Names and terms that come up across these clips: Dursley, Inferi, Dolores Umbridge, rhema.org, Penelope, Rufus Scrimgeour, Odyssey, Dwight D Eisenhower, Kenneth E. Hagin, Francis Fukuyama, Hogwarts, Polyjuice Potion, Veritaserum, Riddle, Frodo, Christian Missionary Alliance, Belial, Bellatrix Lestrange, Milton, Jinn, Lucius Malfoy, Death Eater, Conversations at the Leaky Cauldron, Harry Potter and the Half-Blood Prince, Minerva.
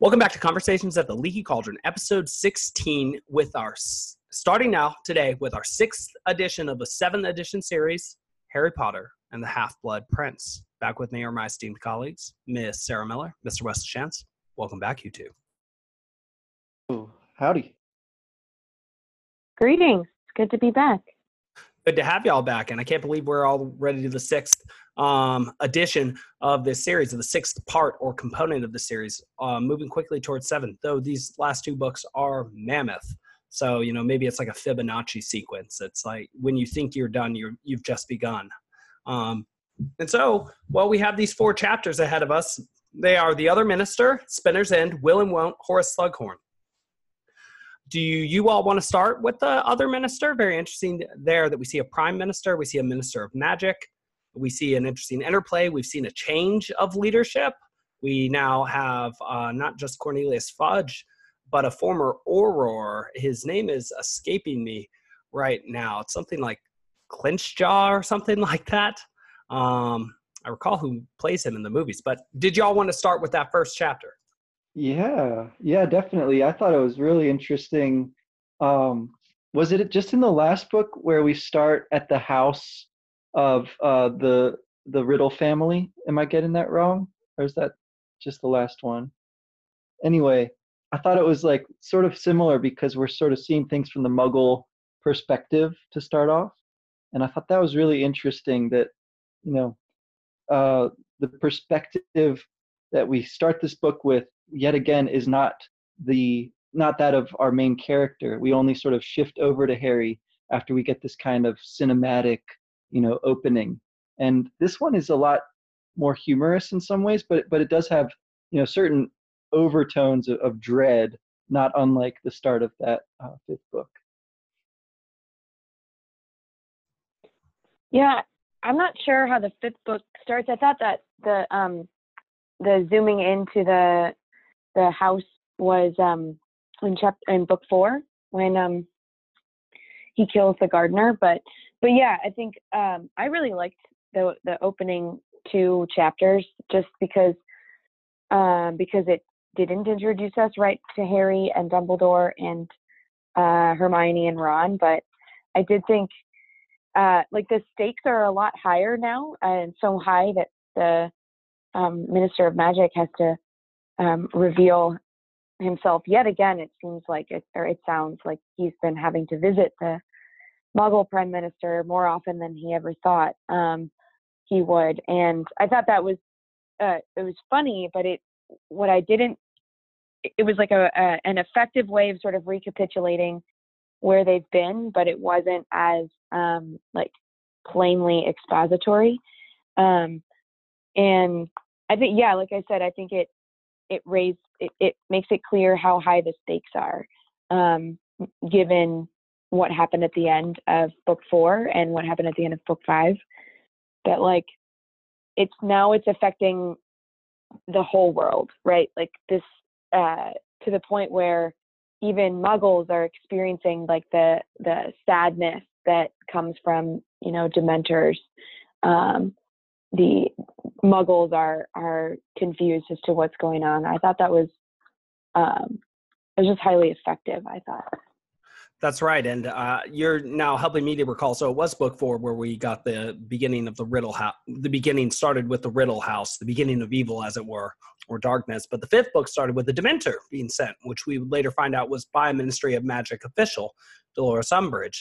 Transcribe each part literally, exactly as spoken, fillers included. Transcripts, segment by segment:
Welcome back to Conversations at the Leaky Cauldron, episode sixteen, with our starting now today with our sixth edition of a seventh edition series, Harry Potter and the Half-Blood Prince. Back with me are my esteemed colleagues, Miss Sarah Miller, Mister West Chance. Welcome back, you two. Ooh, howdy. Greetings. It's good to be back. Good to have y'all back, and I can't believe we're all ready to the sixth um, edition of this series, of the sixth part or component of the series, uh, moving quickly towards seven, though these last two books are mammoth. So, you know, maybe it's like a Fibonacci sequence. It's like when you think you're done, you're, you've just begun. Um, and so, well, we have these four chapters ahead of us. They are The Other Minister, Spinner's End, Will and Won't, Horace Slughorn. Do you all want to start with the Other Minister? Very interesting there that we see a Prime Minister. We see a Minister of Magic. We see an interesting interplay. We've seen a change of leadership. We now have uh, not just Cornelius Fudge, but a former Auror. His name is escaping me right now. It's something like Clinchjaw or something like that. Um, I recall who plays him in the movies. But did y'all want to start with that first chapter? Yeah, yeah, definitely. I thought it was really interesting. Um, was it just in the last book where we start at the house of uh, the the Riddle family? Am I getting that wrong? Or is that just the last one? Anyway, I thought it was like sort of similar because we're sort of seeing things from the Muggle perspective to start off. And I thought that was really interesting that, you know, uh, the perspective that we start this book with yet again is not the not that of our main character. We only sort of shift over to Harry after we get this kind of cinematic, you know, opening. And this one is a lot more humorous in some ways, but but it does have, you know, certain overtones of, of dread, not unlike the start of that uh, fifth book. Yeah, I'm not sure how the fifth book starts. I thought that the um the zooming into the The house was um, in chapter in book four when um, he kills the gardener, but but yeah, I think um, I really liked the the opening two chapters just because um, because it didn't introduce us right to Harry and Dumbledore and uh, Hermione and Ron, but I did think uh, like the stakes are a lot higher now and so high that the um, Minister of Magic has to Um, reveal himself yet again. It seems like it, or it sounds like he's been having to visit the Muggle Prime Minister more often than he ever thought um, he would. And I thought that was uh, it was funny, but it what I didn't. It was like a, a an effective way of sort of recapitulating where they've been, but it wasn't as um, like plainly expository. Um, and I think yeah, like I said, I think it. It raised it, it makes it clear how high the stakes are, um, given what happened at the end of book four and what happened at the end of book five. That like, it's now it's affecting the whole world, right? Like this uh, to the point where even Muggles are experiencing like the the sadness that comes from, you know, Dementors. Um, the Muggles are are confused as to what's going on. I thought that was um it was just highly effective. I thought that's right, and uh you're now helping me to recall. So it was book four where we got the beginning of the Riddle house. The beginning started with the Riddle house, the beginning of evil, as it were, or darkness. But the fifth book started with the Dementor being sent, which we would later find out was by a Ministry of Magic official, Dolores Umbridge.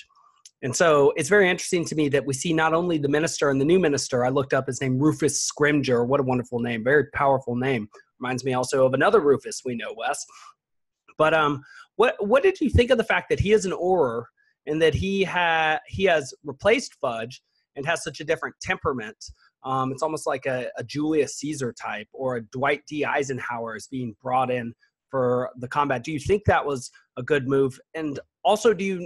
And so it's very interesting to me that we see not only the minister and the new minister. I looked up his name, Rufus Scrimgeour. What a wonderful name. Very powerful name. Reminds me also of another Rufus we know, Wes. But um, what what did you think of the fact that he is an Auror and that he, ha he has replaced Fudge and has such a different temperament? Um, it's almost like a, a Julius Caesar type or a Dwight D. Eisenhower is being brought in for the combat. Do you think that was a good move? And also, do you,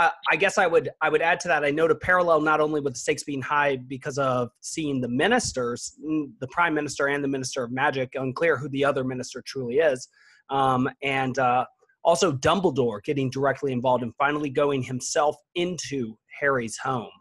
uh, I guess I would I would add to that, I note a parallel not only with the stakes being high because of seeing the ministers, the Prime Minister and the Minister of Magic, unclear who the other minister truly is, um, and uh, also Dumbledore getting directly involved and finally going himself into Harry's home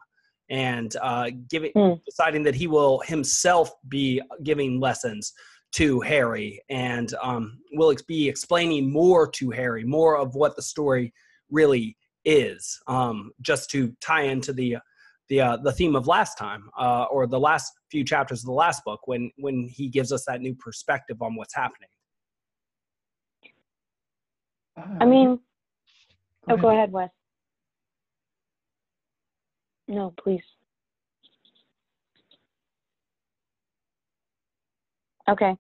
and uh, giving, mm. deciding that he will himself be giving lessons to Harry, and um, we'll be explaining more to Harry, more of what the story really is, um, just to tie into the the uh, the theme of last time, uh, or the last few chapters of the last book, when when he gives us that new perspective on what's happening. I mean, go oh, ahead. go ahead, Wes. No, please. Okay,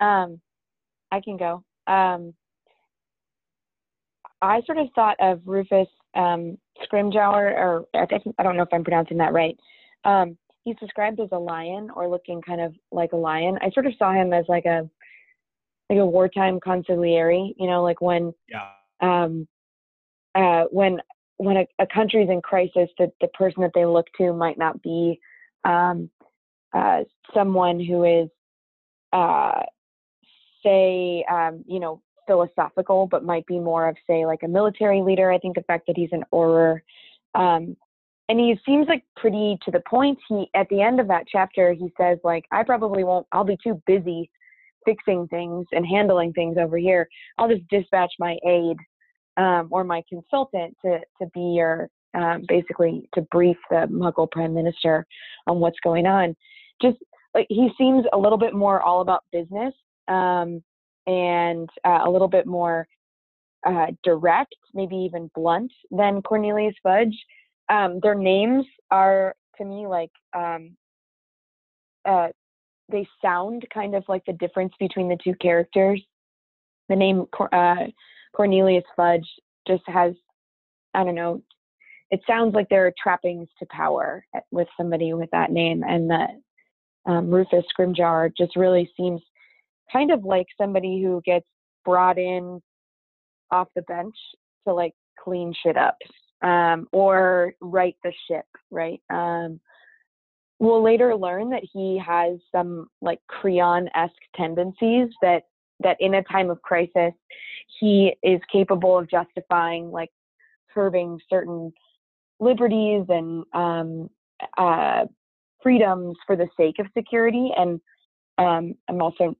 um, I can go. Um, I sort of thought of Rufus um, Scrimgeour, or I, think, I don't know if I'm pronouncing that right. Um, he's described as a lion, or looking kind of like a lion. I sort of saw him as like a like a wartime consigliere, you know, like when yeah. um, uh, when when a, a country's in crisis, that the person that they look to might not be um, uh, someone who is Uh, say, um, you know, philosophical, but might be more of, say, like a military leader. I think the fact that he's an Auror. Um, and he seems like pretty to the point. He, at the end of that chapter, he says, like, I probably won't, I'll be too busy fixing things and handling things over here. I'll just dispatch my aide um, or my consultant to, to be your, um, basically to brief the Muggle Prime Minister on what's going on. Just, Like he seems a little bit more all about business, um, and uh, a little bit more uh, direct, maybe even blunt than Cornelius Fudge. Um, their names are, to me, like um, uh, they sound kind of like the difference between the two characters. The name Cor- uh, Cornelius Fudge just has, I don't know, it sounds like there are trappings to power with somebody with that name, and the Um, Rufus Scrimgeour just really seems kind of like somebody who gets brought in off the bench to like clean shit up, um, or right the ship, right? Um, we'll later learn that he has some like Creon-esque tendencies, that, that in a time of crisis, he is capable of justifying like curbing certain liberties and um, uh, freedoms for the sake of security. And um, I'm also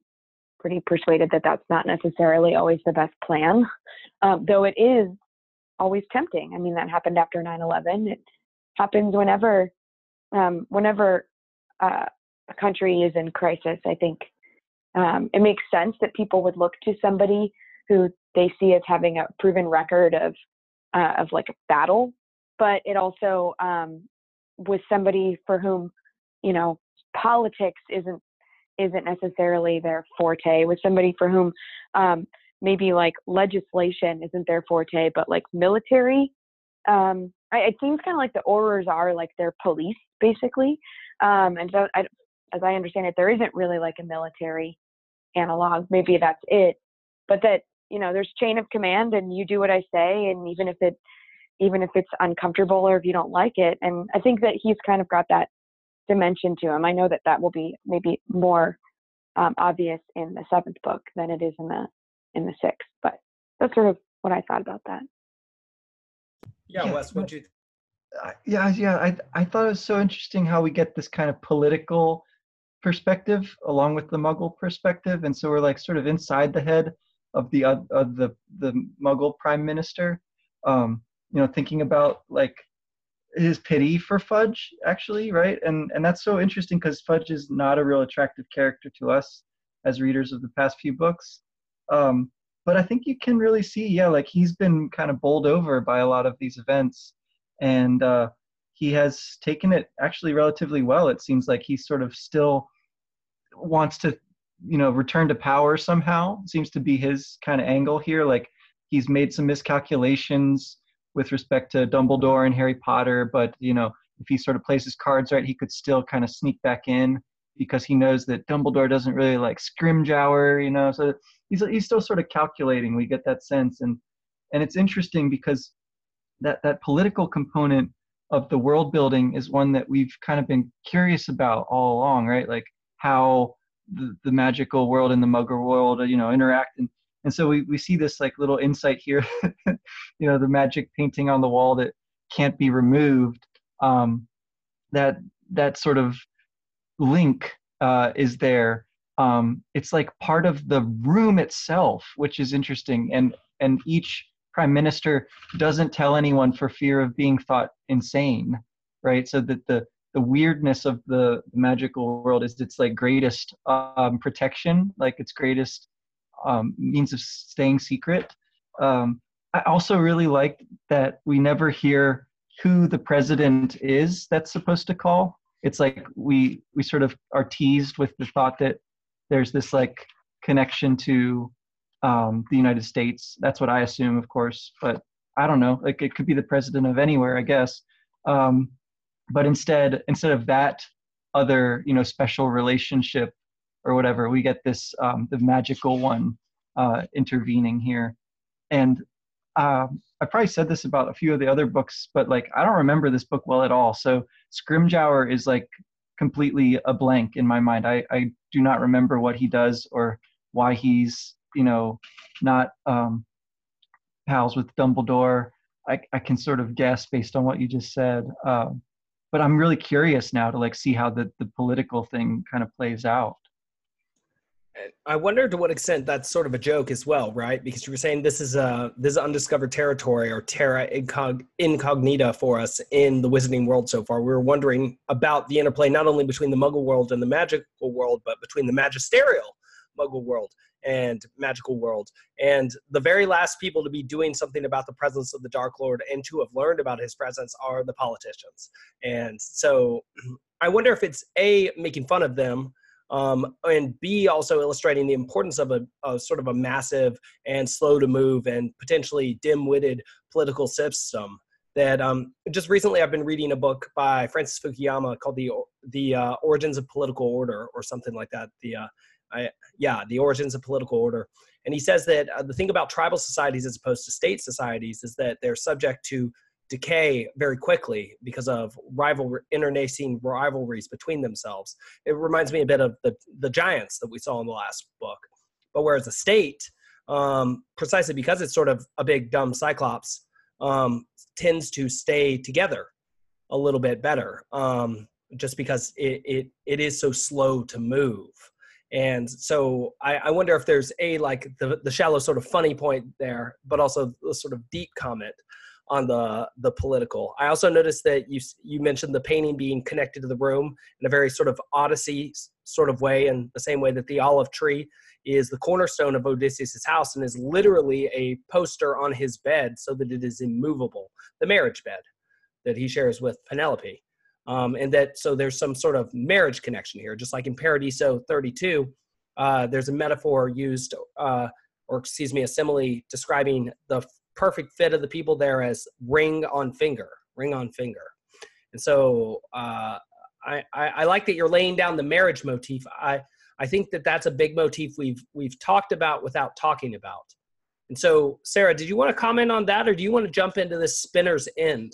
pretty persuaded that that's not necessarily always the best plan, um, though it is always tempting. I mean, that happened after nine eleven. It happens whenever um, whenever uh, a country is in crisis. I think um, it makes sense that people would look to somebody who they see as having a proven record of uh, of like a battle, but it also um, was somebody for whom, you know, politics isn't isn't necessarily their forte, with somebody for whom um, maybe like legislation isn't their forte, but like military. Um, I, it seems kind of like the Aurors are like their police, basically. Um, and so, I, as I understand it, there isn't really like a military analog. Maybe that's it. But that, you know, there's chain of command, and you do what I say, and even if it, even if it's uncomfortable or if you don't like it. And I think that he's kind of got that dimension to him. I know that that will be maybe more um, obvious in the seventh book than it is in the in the sixth, but that's sort of what I thought about that. Yeah, yeah. Wes, what do you? Th- uh, yeah, yeah, I I thought it was so interesting how we get this kind of political perspective along with the Muggle perspective, and so we're like sort of inside the head of the uh, of the the Muggle Prime Minister. Um, you know, thinking about like his pity for Fudge, actually, right? And and that's so interesting because Fudge is not a real attractive character to us as readers of the past few books. Um, but I think you can really see, yeah, like he's been kind of bowled over by a lot of these events, and uh, he has taken it actually relatively well. It seems like he sort of still wants to, you know, return to power somehow. Seems to be his kind of angle here. Like he's made some miscalculations with respect to Dumbledore and Harry Potter, but, you know, if he sort of plays his cards right, he could still kind of sneak back in because he knows that Dumbledore doesn't really like Scrimgeour, you know, so he's he's still sort of calculating. We get that sense. And and it's interesting because that, that political component of the world building is one that we've kind of been curious about all along, right? Like how the, the magical world and the Muggle world, you know, interact. And And so we, we see this like little insight here, you know, the magic painting on the wall that can't be removed. Um, that that sort of link uh, is there, um, it's like part of the room itself, which is interesting. And and each prime minister doesn't tell anyone for fear of being thought insane, right? So that the the weirdness of the magical world is its like greatest um, protection, like its greatest um, means of staying secret. Um, I also really liked that we never hear who the president is that's supposed to call. It's like we we sort of are teased with the thought that there's this like connection to um, the United States. That's what I assume, of course, but I don't know. Like it could be the president of anywhere, I guess. Um, but instead, instead of that other, you know, special relationship or whatever, we get this um, the magical one uh, intervening here. And um, I probably said this about a few of the other books, but like I don't remember this book well at all. So Scrimgeour is like completely a blank in my mind. I, I do not remember what he does or why he's, you know, not um, pals with Dumbledore. I, I can sort of guess based on what you just said. Um, but I'm really curious now to like see how the, the political thing kind of plays out. I wonder to what extent that's sort of a joke as well, right? Because you were saying this is a this is undiscovered territory or terra incog, incognita for us in the Wizarding world so far. We were wondering about the interplay not only between the Muggle world and the magical world, but between the magisterial Muggle world and magical world. And the very last people to be doing something about the presence of the Dark Lord and to have learned about his presence are the politicians. And so I wonder if it's A, making fun of them, Um, and B, also illustrating the importance of a, a sort of a massive and slow to move and potentially dim-witted political system that um, just recently I've been reading a book by Francis Fukuyama called The the uh, Origins of Political Order or something like that. The uh, I, Yeah, The Origins of Political Order. And he says that uh, the thing about tribal societies as opposed to state societies is that they're subject to decay very quickly because of rival internecine rivalries between themselves. It reminds me a bit of the, the giants that we saw in the last book. But whereas a state, um, precisely because it's sort of a big dumb cyclops, um, tends to stay together a little bit better um, just because it, it it is so slow to move. And so I, I wonder if there's a, like the, the shallow sort of funny point there, but also the sort of deep comment on the the political. I also noticed that you you mentioned the painting being connected to the room in a very sort of Odyssey sort of way, in the same way that the olive tree is the cornerstone of Odysseus's house and is literally a poster on his bed so that it is immovable, the marriage bed that he shares with Penelope. Um, and that, so there's some sort of marriage connection here, just like in Paradiso thirty-two, uh, there's a metaphor used, uh, or excuse me, a simile describing the perfect fit of the people there as ring on finger, ring on finger. And so uh, I, I, I like that you're laying down the marriage motif. I, I think that that's a big motif we've, we've talked about without talking about. And so Sarah, did you want to comment on that, or do you want to jump into this Spinner's End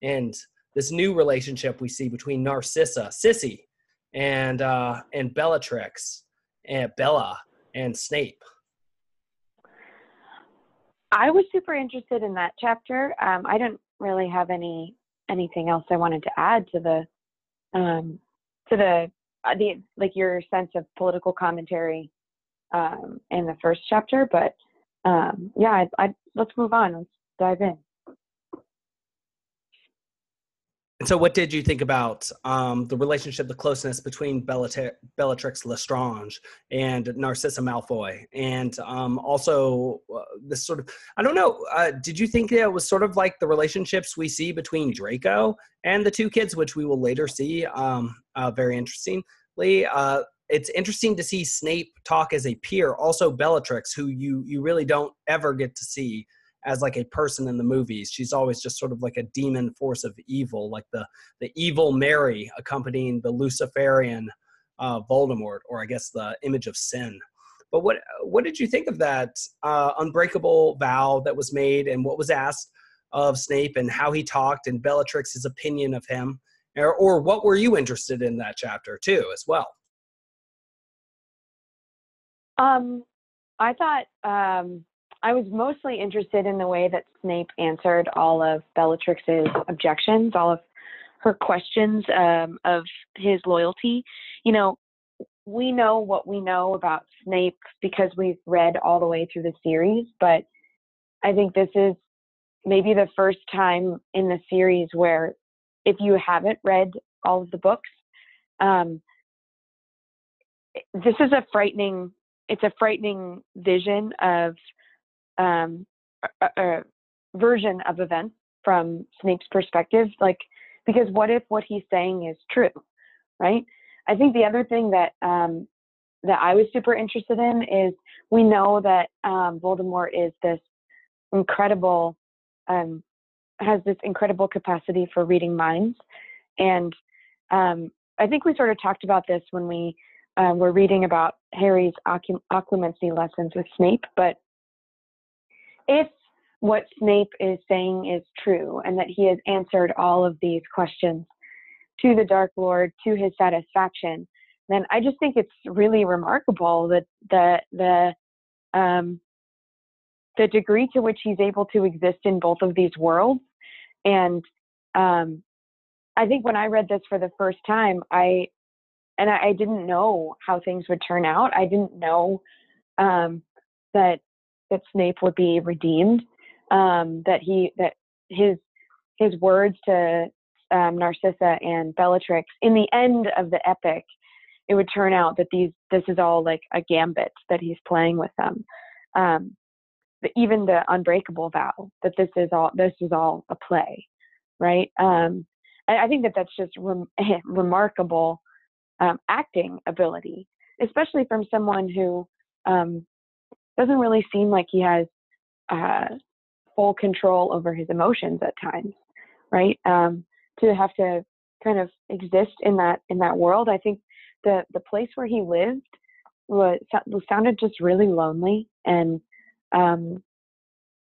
and this new relationship we see between Narcissa, Sissy, and, uh, and Bellatrix, and Bella, and Snape? I was super interested in that chapter. Um, I don't really have any anything else I wanted to add to the um, to the uh, the like your sense of political commentary um, in the first chapter. But um, yeah, I, I, let's move on. Let's dive in. And so, what did you think about um, the relationship, the closeness between Bellat- Bellatrix Lestrange and Narcissa Malfoy, and um, also uh, this sort of—I don't know—uh, did you think that it was sort of like the relationships we see between Draco and the two kids, which we will later see? Um, uh, very interestingly, uh, it's interesting to see Snape talk as a peer. Also, Bellatrix, who you you really don't ever get to see as like a person in the movies. She's always just sort of like a demon force of evil, like the, the evil Mary accompanying the Luciferian uh, Voldemort, or I guess the image of sin. But what what did you think of that uh, unbreakable vow that was made, and what was asked of Snape, and how he talked, and Bellatrix's opinion of him? Or, or what were you interested in that chapter too as well? Um, I thought... Um... I was mostly interested in the way that Snape answered all of Bellatrix's objections, all of her questions um, of his loyalty. You know, we know what we know about Snape because we've read all the way through the series, but I think this is maybe the first time in the series where if you haven't read all of the books, um, this is a frightening, it's a frightening vision of, um, a, a version of events from Snape's perspective. Like, because what if what he's saying is true, right? I think the other thing that, um, that I was super interested in is we know that, um, Voldemort is this incredible, um, has this incredible capacity for reading minds. And, um, I think we sort of talked about this when we, uh, were reading about Harry's occum- occlumency lessons with Snape, but if what Snape is saying is true and that he has answered all of these questions to the Dark Lord to his satisfaction, then I just think it's really remarkable that the the um the degree to which he's able to exist in both of these worlds. And um I think when I read this for the first time, I and I, I didn't know how things would turn out. I didn't know um that that Snape would be redeemed, um, that he that his his words to um, Narcissa and Bellatrix in the end of the epic, it would turn out that these this is all like a gambit that he's playing with them. Um, but even the Unbreakable Vow, that this is all this is all a play, right? Um, and I think that that's just rem- remarkable um, acting ability, especially from someone who um, doesn't really seem like he has uh, full control over his emotions at times, right? Um, to have to kind of exist in that in that world, I think the the place where he lived was sounded just really lonely, and um,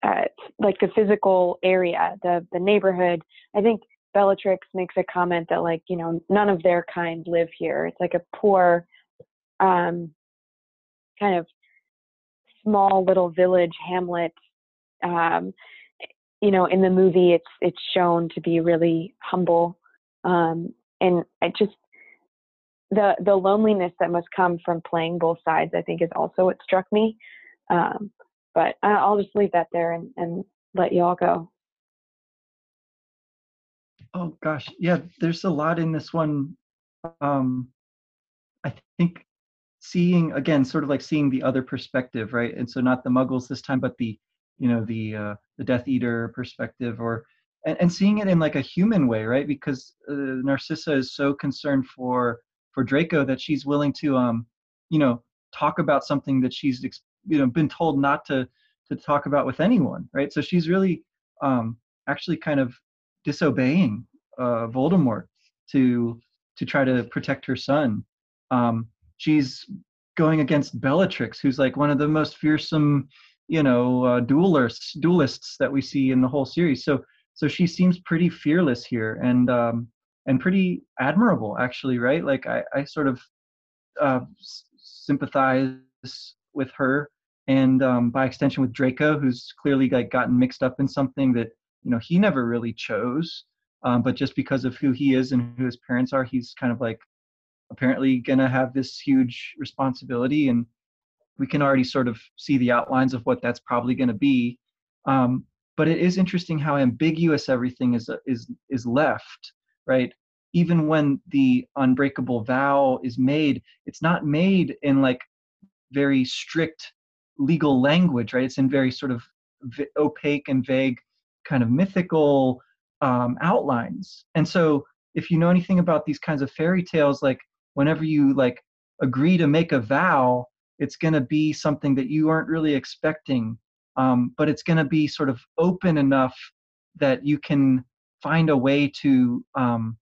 uh, like the physical area, the the neighborhood. I think Bellatrix makes a comment that, like, you know, none of their kind live here. It's like a poor um, kind of small little village hamlet. Um, you know, in the movie, it's it's shown to be really humble, um, and I just the the loneliness that must come from playing both sides, I think, is also what struck me. Um, but I'll just leave that there and, and let you all go. Oh gosh, yeah, there's a lot in this one. Um, I think. Seeing again, sort of like seeing the other perspective, right? And so not the Muggles this time, but the, you know, the uh, the Death Eater perspective, or and, and seeing it in like a human way, right? Because uh, Narcissa is so concerned for for Draco that she's willing to, um, you know, talk about something that she's you know been told not to to talk about with anyone, right? So she's really um, actually kind of disobeying uh, Voldemort to to try to protect her son. Um, She's going against Bellatrix, who's like one of the most fearsome, you know, uh, duelists, duelists that we see in the whole series. So, so she seems pretty fearless here, and um, and pretty admirable, actually, right? Like I, I sort of uh, sympathize with her, and um, by extension with Draco, who's clearly like gotten mixed up in something that you know he never really chose, um, but just because of who he is and who his parents are, he's kind of like. Apparently gonna have this huge responsibility, and we can already sort of see the outlines of what that's probably gonna be. Um, but it is interesting how ambiguous everything is is is left, right? Even when the Unbreakable Vow is made, it's not made in like very strict legal language, right? It's in very sort of v- opaque and vague kind of mythical um, outlines. And so if you know anything about these kinds of fairy tales, like whenever you like agree to make a vow, it's going to be something that you aren't really expecting, um, but it's going to be sort of open enough that you can find a way to um,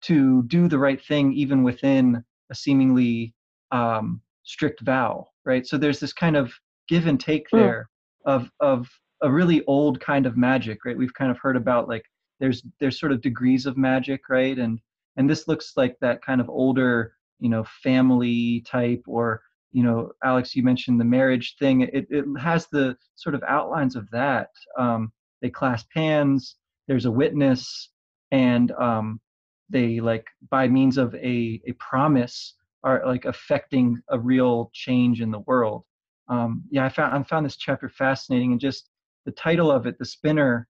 to do the right thing even within a seemingly um, strict vow, right? So there's this kind of give and take there mm. of of a really old kind of magic, right? We've kind of heard about like there's there's sort of degrees of magic, right? And And this looks like that kind of older, you know, family type, or, you know, Alex, you mentioned the marriage thing. It it has the sort of outlines of that. Um, they clasp hands, there's a witness, and um, they like by means of a, a promise are like affecting a real change in the world. Um, yeah, I found I found this chapter fascinating, and just the title of it, the spinner,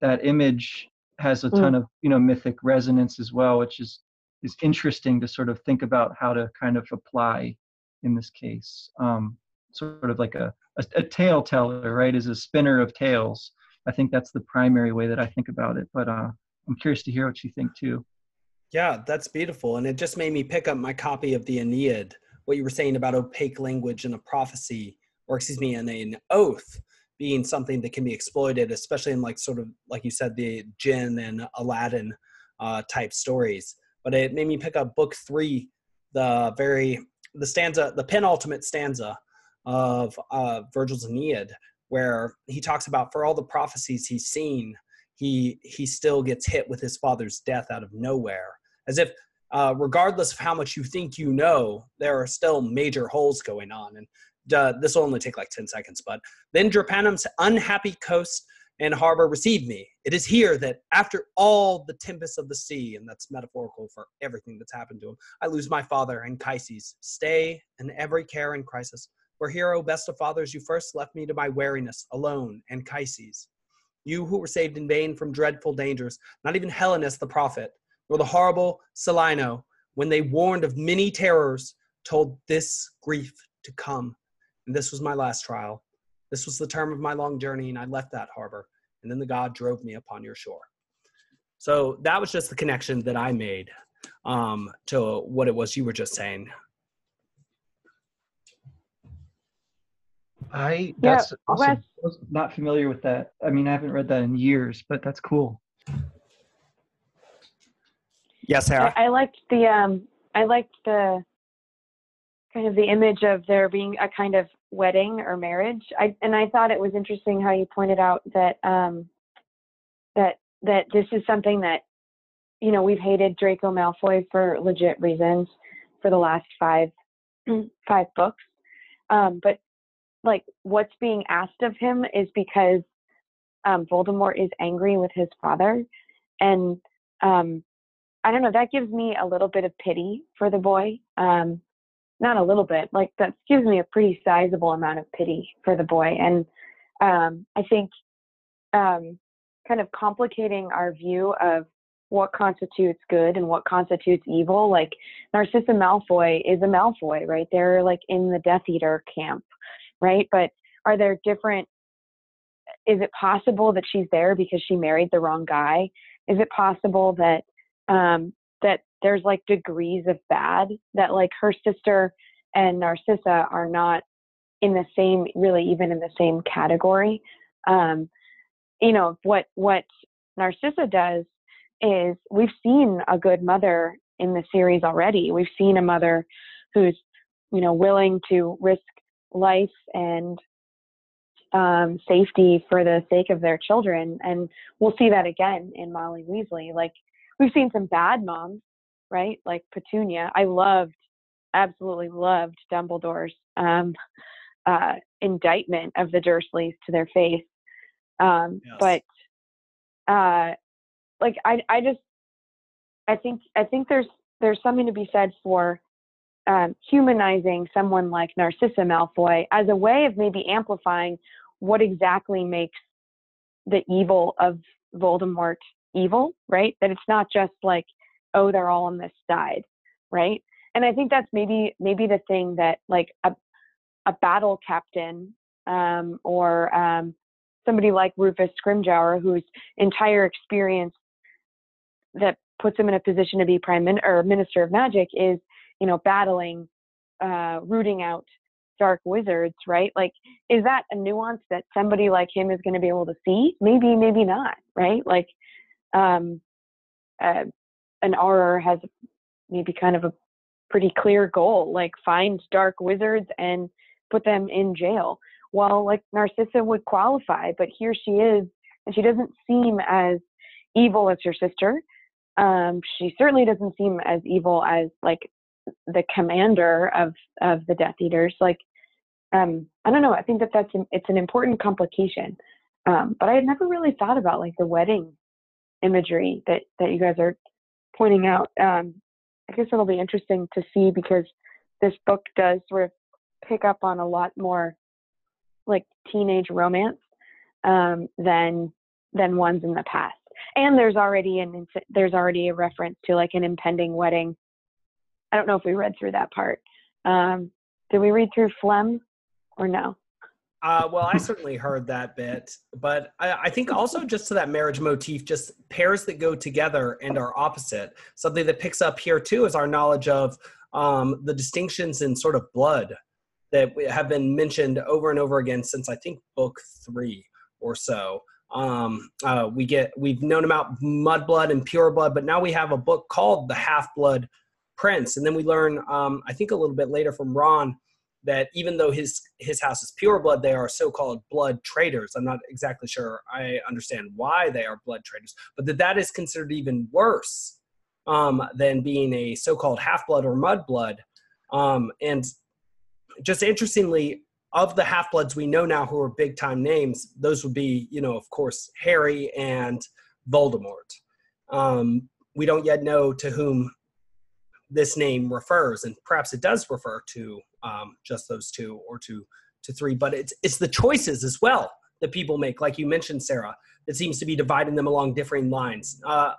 that image has a ton mm. of, you know, mythic resonance as well, which is is interesting to sort of think about how to kind of apply in this case. Um, sort of like a, a a tale teller, right? Is a spinner of tales. I think that's the primary way that I think about it. But uh, I'm curious to hear what you think too. Yeah, that's beautiful. And it just made me pick up my copy of the Aeneid, what you were saying about opaque language and a prophecy, or excuse me, and an oath being something that can be exploited, especially in like sort of, like you said, the Jinn and Aladdin uh, type stories. But it made me pick up book three, the very, the stanza, the penultimate stanza of uh, Virgil's Aeneid, where he talks about for all the prophecies he's seen, he he still gets hit with his father's death out of nowhere. As if, uh, regardless of how much you think you know, there are still major holes going on. And uh, this will only take like ten seconds, but then Drepanum's unhappy coast and harbor receive me. It is here that after all the tempests of the sea, and that's metaphorical for everything that's happened to him, I lose my father, Anchises. Stay in every care and crisis. For here, O best of fathers, you first left me to my weariness, alone, Anchises. You who were saved in vain from dreadful dangers, not even Helenus the prophet, nor the horrible Celino, when they warned of many terrors, told this grief to come. And this was my last trial. This was the term of my long journey, and I left that harbor. And then the God drove me upon your shore. So that was just the connection that I made um, to what it was you were just saying. I that's yeah, awesome. Wes, I was not familiar with that. I mean, I haven't read that in years, but that's cool. Yes, Sarah. I, I liked the um, I liked the kind of the image of there being a kind of wedding or marriage. I and I thought it was interesting how you pointed out that um, that that this is something that, you know, we've hated Draco Malfoy for legit reasons for the last five five books, um, but. Like what's being asked of him is because um, Voldemort is angry with his father. And um, I don't know, that gives me a little bit of pity for the boy. Um, not a little bit, like that gives me a pretty sizable amount of pity for the boy. And um, I think um, kind of complicating our view of what constitutes good and what constitutes evil. Like Narcissa Malfoy is a Malfoy, right? They're like in the Death Eater camp. Right? But are there different, is it possible that she's there because she married the wrong guy? Is it possible that, um, that there's like degrees of bad, that like her sister and Narcissa are not in the same, really even in the same category? Um, you know, what, what Narcissa does is we've seen a good mother in the series already. We've seen a mother who's, you know, willing to risk life and um, safety for the sake of their children. And we'll see that again in Molly Weasley. Like we've seen some bad moms, right? Like Petunia. I loved, absolutely loved Dumbledore's um, uh, indictment of the Dursleys to their face. Um, yes. But uh, like, I, I just, I think, I think there's, there's something to be said for Um, humanizing someone like Narcissa Malfoy as a way of maybe amplifying what exactly makes the evil of Voldemort evil, right? That it's not just like, oh, they're all on this side, right? And I think that's maybe maybe the thing that like a a battle captain um, or um, somebody like Rufus Scrimgeour, whose entire experience that puts him in a position to be prime min- or minister of magic is, you know, battling, uh, rooting out dark wizards, right? Like, is that a nuance that somebody like him is going to be able to see? Maybe, maybe not, right? Like, um, uh, an Auror has maybe kind of a pretty clear goal, like find dark wizards and put them in jail. Well, like Narcissa would qualify, but here she is, and she doesn't seem as evil as her sister. Um, she certainly doesn't seem as evil as like the commander of, of the Death Eaters. Like, um, I don't know. I think that that's, an, it's an important complication. Um, but I had never really thought about like the wedding imagery that, that you guys are pointing out. Um, I guess it'll be interesting to see because this book does sort of pick up on a lot more like teenage romance um, than than ones in the past. And there's already an there's already a reference to like an impending wedding. I don't know if we read through that part. Um, did we read through Phlegm or no? Uh, well, I certainly heard that bit, but I, I think also just to that marriage motif, just pairs that go together and are opposite. Something that picks up here too is our knowledge of um, the distinctions in sort of blood that have been mentioned over and over again since I think book three or so. Um, uh, we get, we've known about mudblood and pure blood, but now we have a book called The Half-Blood Prince. And then we learn, um, I think a little bit later from Ron, that even though his his house is pure blood, they are so-called blood traitors. I'm not exactly sure I understand why they are blood traitors, but that that is considered even worse um, than being a so-called half-blood or mudblood. Um, and just interestingly, of the half-bloods we know now who are big-time names, those would be, you know, of course, Harry and Voldemort. Um, we don't yet know to whom this name refers, and perhaps it does refer to um, just those two or two to three, but it's, it's the choices as well that people make, like you mentioned, Sarah, that seems to be dividing them along differing lines. Uh,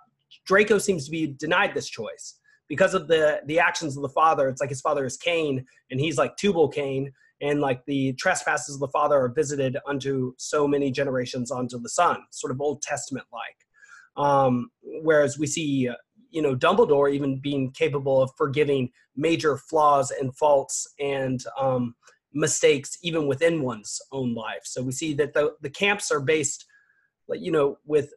Draco seems to be denied this choice because of the, the actions of the father. It's like his father is Cain, and he's like Tubal Cain, and like the trespasses of the father are visited unto so many generations unto the son, sort of Old Testament-like. Um, whereas we see... Uh, you know, Dumbledore even being capable of forgiving major flaws and faults and um, mistakes even within one's own life. So we see that the, the camps are based, you know, with,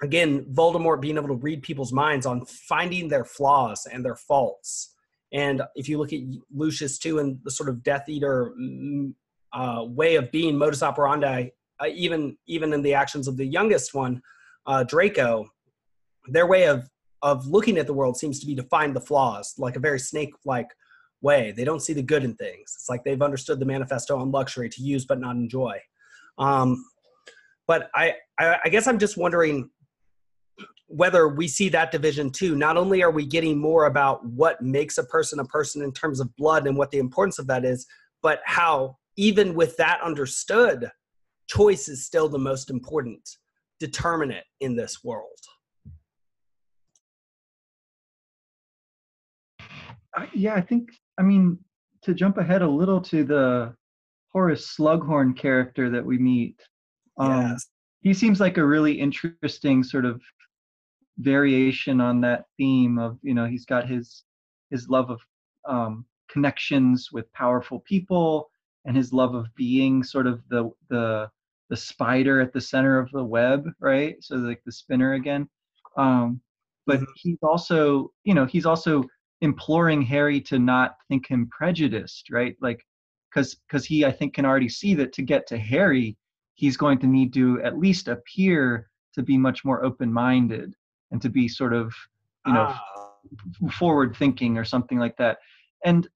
again, Voldemort being able to read people's minds on finding their flaws and their faults. And if you look at Lucius, too, and the sort of Death Eater uh, way of being, modus operandi, uh, even, even in the actions of the youngest one, uh, Draco, their way of of looking at the world seems to be to find the flaws, like a very snake-like way. They don't see the good in things. It's like they've understood the manifesto on luxury to use but not enjoy. Um, but I, I, I guess I'm just wondering whether we see that division too. Not only are we getting more about what makes a person a person in terms of blood and what the importance of that is, but how even with that understood, choice is still the most important determinant in this world. Uh, yeah, I think, I mean, to jump ahead a little to the Horace Slughorn character that we meet, um, yes. He seems like a really interesting sort of variation on that theme of, you know, he's got his his love of um, connections with powerful people and his love of being sort of the the the spider at the center of the web, right? So like the spinner again. Um, but he's also, you know, he's also imploring Harry to not think him prejudiced, right? Like, because because he, I think, can already see that to get to Harry, he's going to need to at least appear to be much more open-minded and to be sort of, you know, ah. f- forward-thinking or something like that. And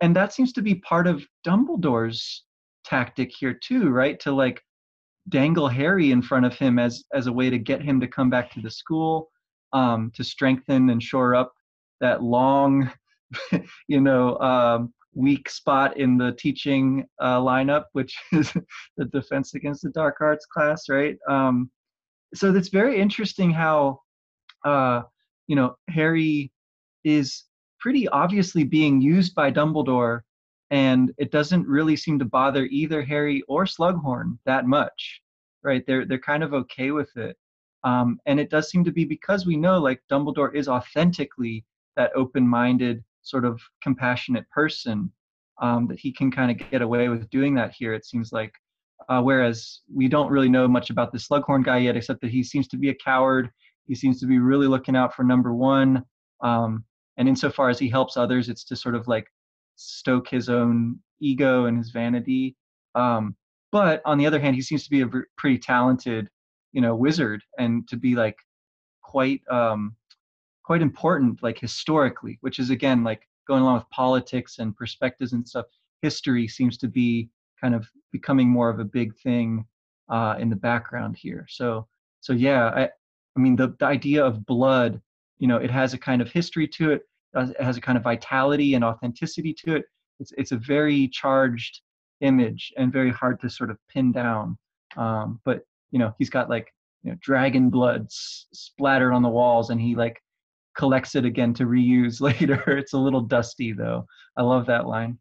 and that seems to be part of Dumbledore's tactic here too, right? To like dangle Harry in front of him as as a way to get him to come back to the school, um, to strengthen and shore up that long, you know, um, weak spot in the teaching uh, lineup, which is the Defense Against the Dark Arts class, right? Um, so that's very interesting how, uh, you know, Harry is pretty obviously being used by Dumbledore, and it doesn't really seem to bother either Harry or Slughorn that much, right? They're they're kind of okay with it. Um, and it does seem to be because we know, like, Dumbledore is authentically that open-minded, sort of compassionate person, um, that he can kind of get away with doing that here, it seems like. Uh, whereas we don't really know much about the Slughorn guy yet, except that he seems to be a coward. He seems to be really looking out for number one. Um, and insofar as he helps others, it's to sort of like stoke his own ego and his vanity. Um, but on the other hand, he seems to be a v- pretty talented, you know, wizard, and to be like quite... Um, quite important, like historically, which is again, like going along with politics and perspectives and stuff, history seems to be kind of becoming more of a big thing uh, in the background here. So, so yeah, I, I mean, the, the idea of blood, you know, it has a kind of history to it, It has a kind of vitality and authenticity to it. It's it's a very charged image and very hard to sort of pin down. Um, but you know, he's got like you know dragon blood s- splattered on the walls, and he like collects it again to reuse later. It's a little dusty though. I love that line.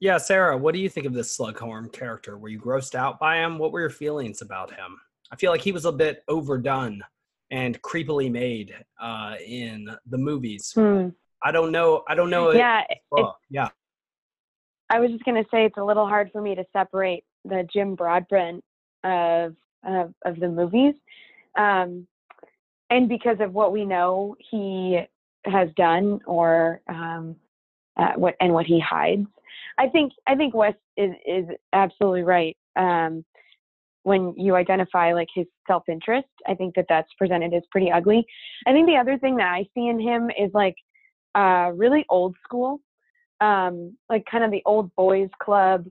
Yeah, Sarah, what do you think of this Slughorn character? Were you grossed out by him? What were your feelings about him? I feel like he was a bit overdone and creepily made uh, in the movies. Hmm. I don't know. I don't know. Yeah. It, oh, yeah. I was just going to say it's a little hard for me to separate the Jim Broadbent of of, of the movies. Um, and because of what we know he has done or um, uh, what and what he hides. I think I think Wes is, is absolutely right. Um, when you identify like his self-interest, I think that that's presented as pretty ugly. I think the other thing that I see in him is like uh, really old school, um, like kind of the old boys club,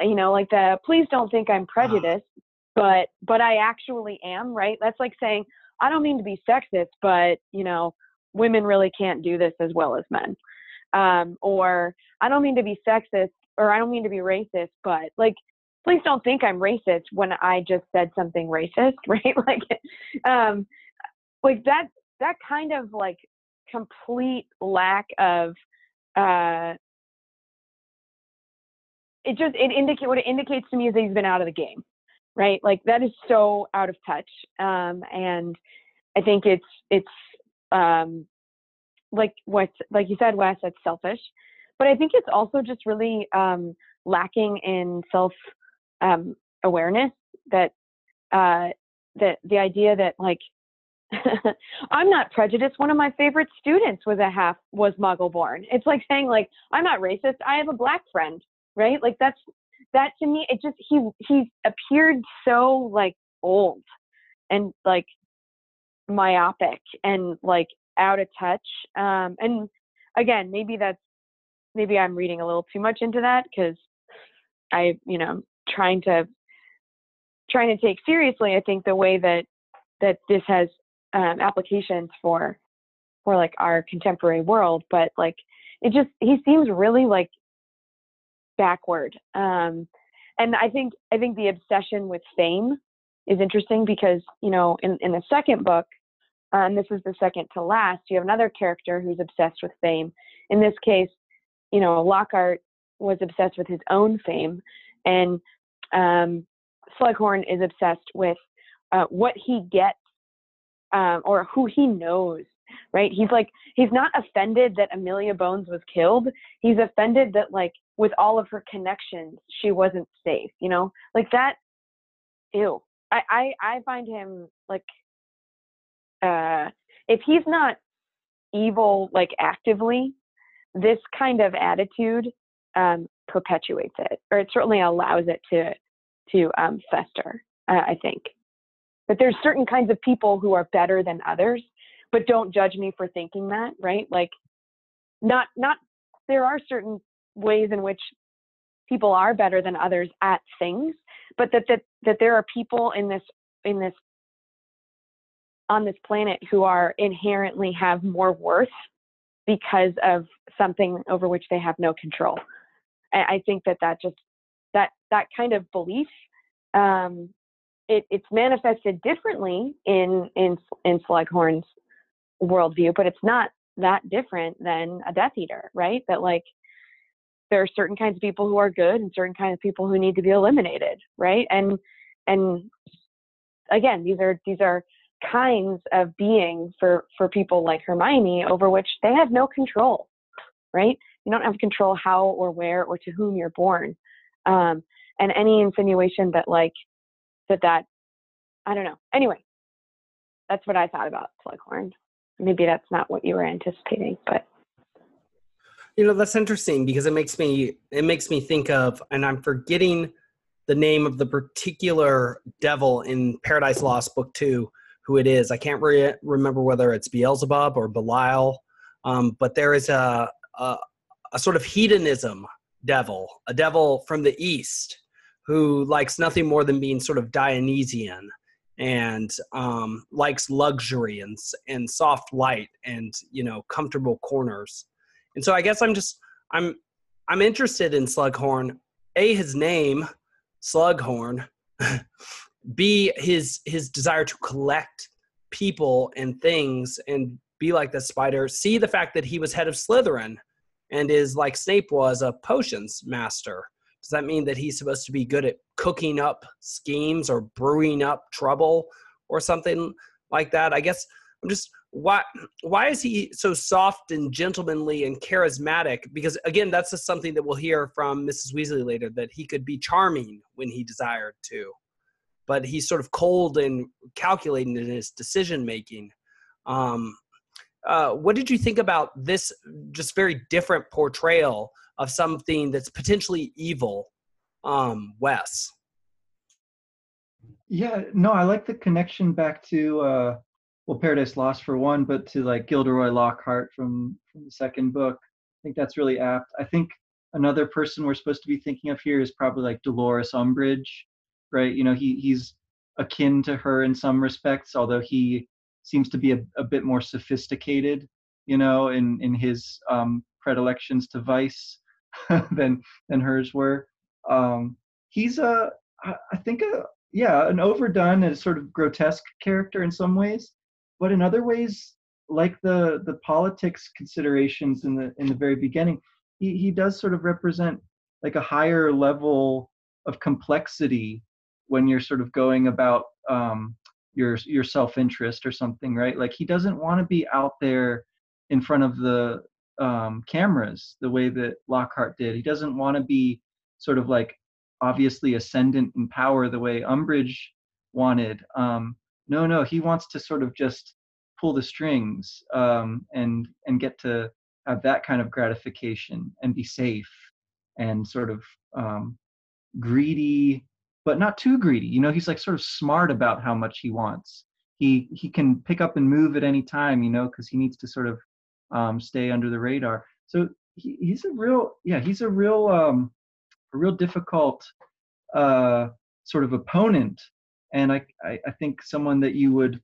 you know, like the please don't think I'm prejudiced, but but I actually am, right? That's like saying I don't mean to be sexist, but you know, women really can't do this as well as men. Um, or I don't mean to be sexist or I don't mean to be racist, but like, please don't think I'm racist when I just said something racist, right? Like, um, like that, that kind of like complete lack of, uh, it just, it indicate what it indicates to me is that he's been out of the game, right? Like that is so out of touch. Um, and I think it's, it's, um, like what, like you said, Wes, that's selfish, but I think it's also just really um, lacking in self um, awareness that, uh, that the idea that like, I'm not prejudiced. One of my favorite students was a half, was Muggle born. It's like saying like, I'm not racist. I have a black friend, right? Like that's, that to me, it just, he, he appeared so like old and like myopic and like, out of touch. Um, and again, maybe that's, maybe I'm reading a little too much into that because I, you know, trying to, trying to take seriously, I think the way that, that this has um, applications for, for like our contemporary world, but like, it just, he seems really like backward. Um, and I think, I think the obsession with fame is interesting because, you know, in, in the second book, and um, this is the second to last, you have another character who's obsessed with fame. In this case, you know, Lockhart was obsessed with his own fame, and um, Slughorn is obsessed with uh, what he gets um, or who he knows, right? He's like, he's not offended that Amelia Bones was killed. He's offended that, like, with all of her connections, she wasn't safe, you know? Like that, ew. I, I, I find him, like, Uh, if he's not evil, like actively, this kind of attitude um, perpetuates it, or it certainly allows it to to um, fester. Uh, I think, but there's certain kinds of people who are better than others, but don't judge me for thinking that, right? Like, not not. There are certain ways in which people are better than others at things, but that that that there are people in this in this. on this planet who are inherently have more worth because of something over which they have no control. And I think that that just, that, that kind of belief, um, it, it's manifested differently in, in, in Slughorn's worldview, but it's not that different than a Death Eater, right? That like, there are certain kinds of people who are good and certain kinds of people who need to be eliminated. Right. And, and again, these are, these are, kinds of being for for people like Hermione over which they have no control, right? You don't have control how or where or to whom you're born, um and any insinuation that like that that I don't know. Anyway, that's what I thought about Slughorn. Maybe that's not what you were anticipating, but you know, that's interesting because it makes me it makes me think of, and I'm forgetting the name of the particular devil in Paradise Lost book two. Who it is. I can't re- remember whether it's Beelzebub or Belial, um, but there is a, a, a sort of hedonism devil, a devil from the East who likes nothing more than being sort of Dionysian and um, likes luxury and and soft light and, you know, comfortable corners. And so I guess I'm just I'm I'm interested in Slughorn. A, his name, Slughorn. B, his his desire to collect people and things and be like the spider. C, the fact that he was head of Slytherin and is, like Snape was, a potions master. Does that mean that he's supposed to be good at cooking up schemes or brewing up trouble or something like that? I guess I'm just, why why is he so soft and gentlemanly and charismatic? Because, again, that's just something that we'll hear from Missus Weasley later, that he could be charming when he desired to. But he's sort of cold and calculating in his decision-making. Um, uh, what did you think about this just very different portrayal of something that's potentially evil, um, Wes? Yeah, no, I like the connection back to, uh, well, Paradise Lost for one, but to like Gilderoy Lockhart from, from the second book. I think that's really apt. I think another person we're supposed to be thinking of here is probably like Dolores Umbridge, right? You know, he he's akin to her in some respects, although he seems to be a, a bit more sophisticated, you know, in, in his um, predilections to vice than than hers were. Um, he's a, I think, a, yeah, an overdone and sort of grotesque character in some ways, but in other ways, like the the politics considerations in the in the very beginning, he he does sort of represent like a higher level of complexity when you're sort of going about um, your your self-interest or something, right? Like he doesn't want to be out there in front of the um, cameras the way that Lockhart did. He doesn't want to be sort of like obviously ascendant in power the way Umbridge wanted. Um, no, no, he wants to sort of just pull the strings um, and and get to have that kind of gratification and be safe and sort of um, greedy, but not too greedy. You know, he's like sort of smart about how much he wants. He he can pick up and move at any time, you know, because he needs to sort of um, stay under the radar. So he, he's a real, yeah, he's a real, um, a real difficult uh, sort of opponent. And I, I, I think someone that you would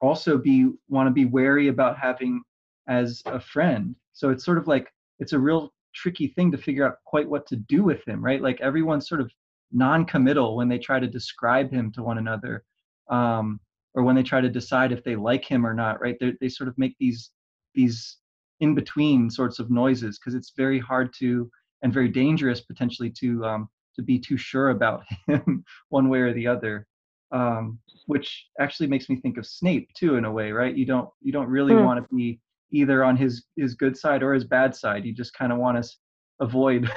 also be, want to be wary about having as a friend. So it's sort of like, it's a real tricky thing to figure out quite what to do with him, right? Like everyone's sort of non-committal when they try to describe him to one another, um, or when they try to decide if they like him or not, right? They're, they sort of make these these in-between sorts of noises because it's very hard to, and very dangerous potentially to um, to be too sure about him one way or the other, um, which actually makes me think of Snape too in a way, right? You don't you don't really mm. want to be either on his his good side or his bad side. You just kind of want to avoid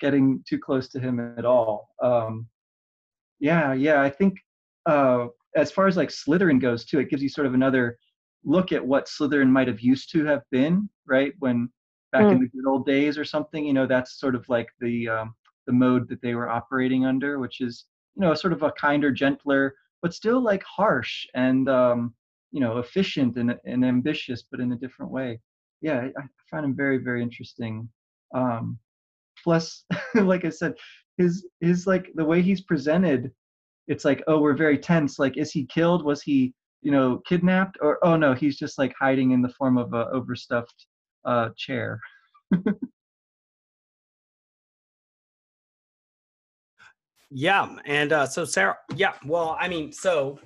getting too close to him at all. Um, yeah, yeah, I think uh, as far as like Slytherin goes too, it gives you sort of another look at what Slytherin might have used to have been, right? When back mm. in the good old days or something, you know, that's sort of like the um, the mode that they were operating under, which is, you know, sort of a kinder, gentler, but still like harsh and, um, you know, efficient and, and ambitious, but in a different way. Yeah, I, I find him very, very interesting. Um, plus, like I said, his, his like the way he's presented, it's like, oh, we're very tense. Like, is he killed? Was he, you know, kidnapped? Or, oh no, he's just like hiding in the form of a overstuffed uh, chair. Yeah. And uh, so Sarah, yeah, well, I mean, so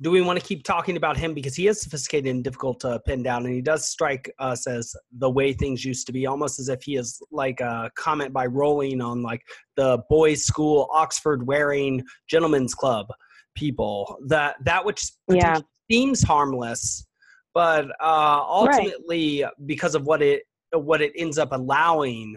do we want to keep talking about him? Because he is sophisticated and difficult to pin down. And he does strike us as the way things used to be, almost as if he is like a comment by Rowling on like the boys' school, Oxford wearing gentlemen's club people, that, that which yeah. seems harmless, but uh, ultimately right. because of what it, what it ends up allowing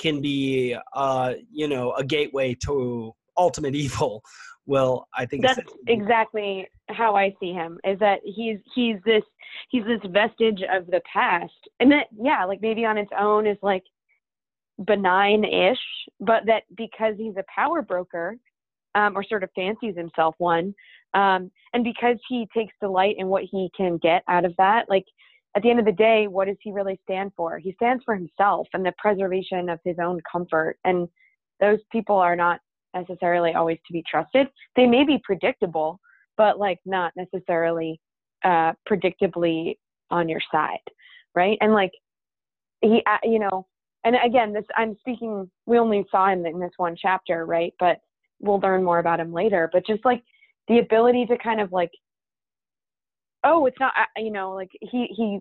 can be, uh, you know, a gateway to ultimate evil. Well, I think that's exactly how I see him, is that he's he's this he's this vestige of the past, and that yeah, like maybe on its own is like benign-ish, but that because he's a power broker, um, or sort of fancies himself one, um, and because he takes delight in what he can get out of that, like at the end of the day, what does he really stand for? He stands for himself and the preservation of his own comfort, and those people are not necessarily always to be trusted. They may be predictable, but like not necessarily uh, predictably on your side, right? And like he, uh, you know, and again, this I'm speaking. We only saw him in this one chapter, right? But we'll learn more about him later. But just like the ability to kind of like, oh, it's not, uh, you know, like he he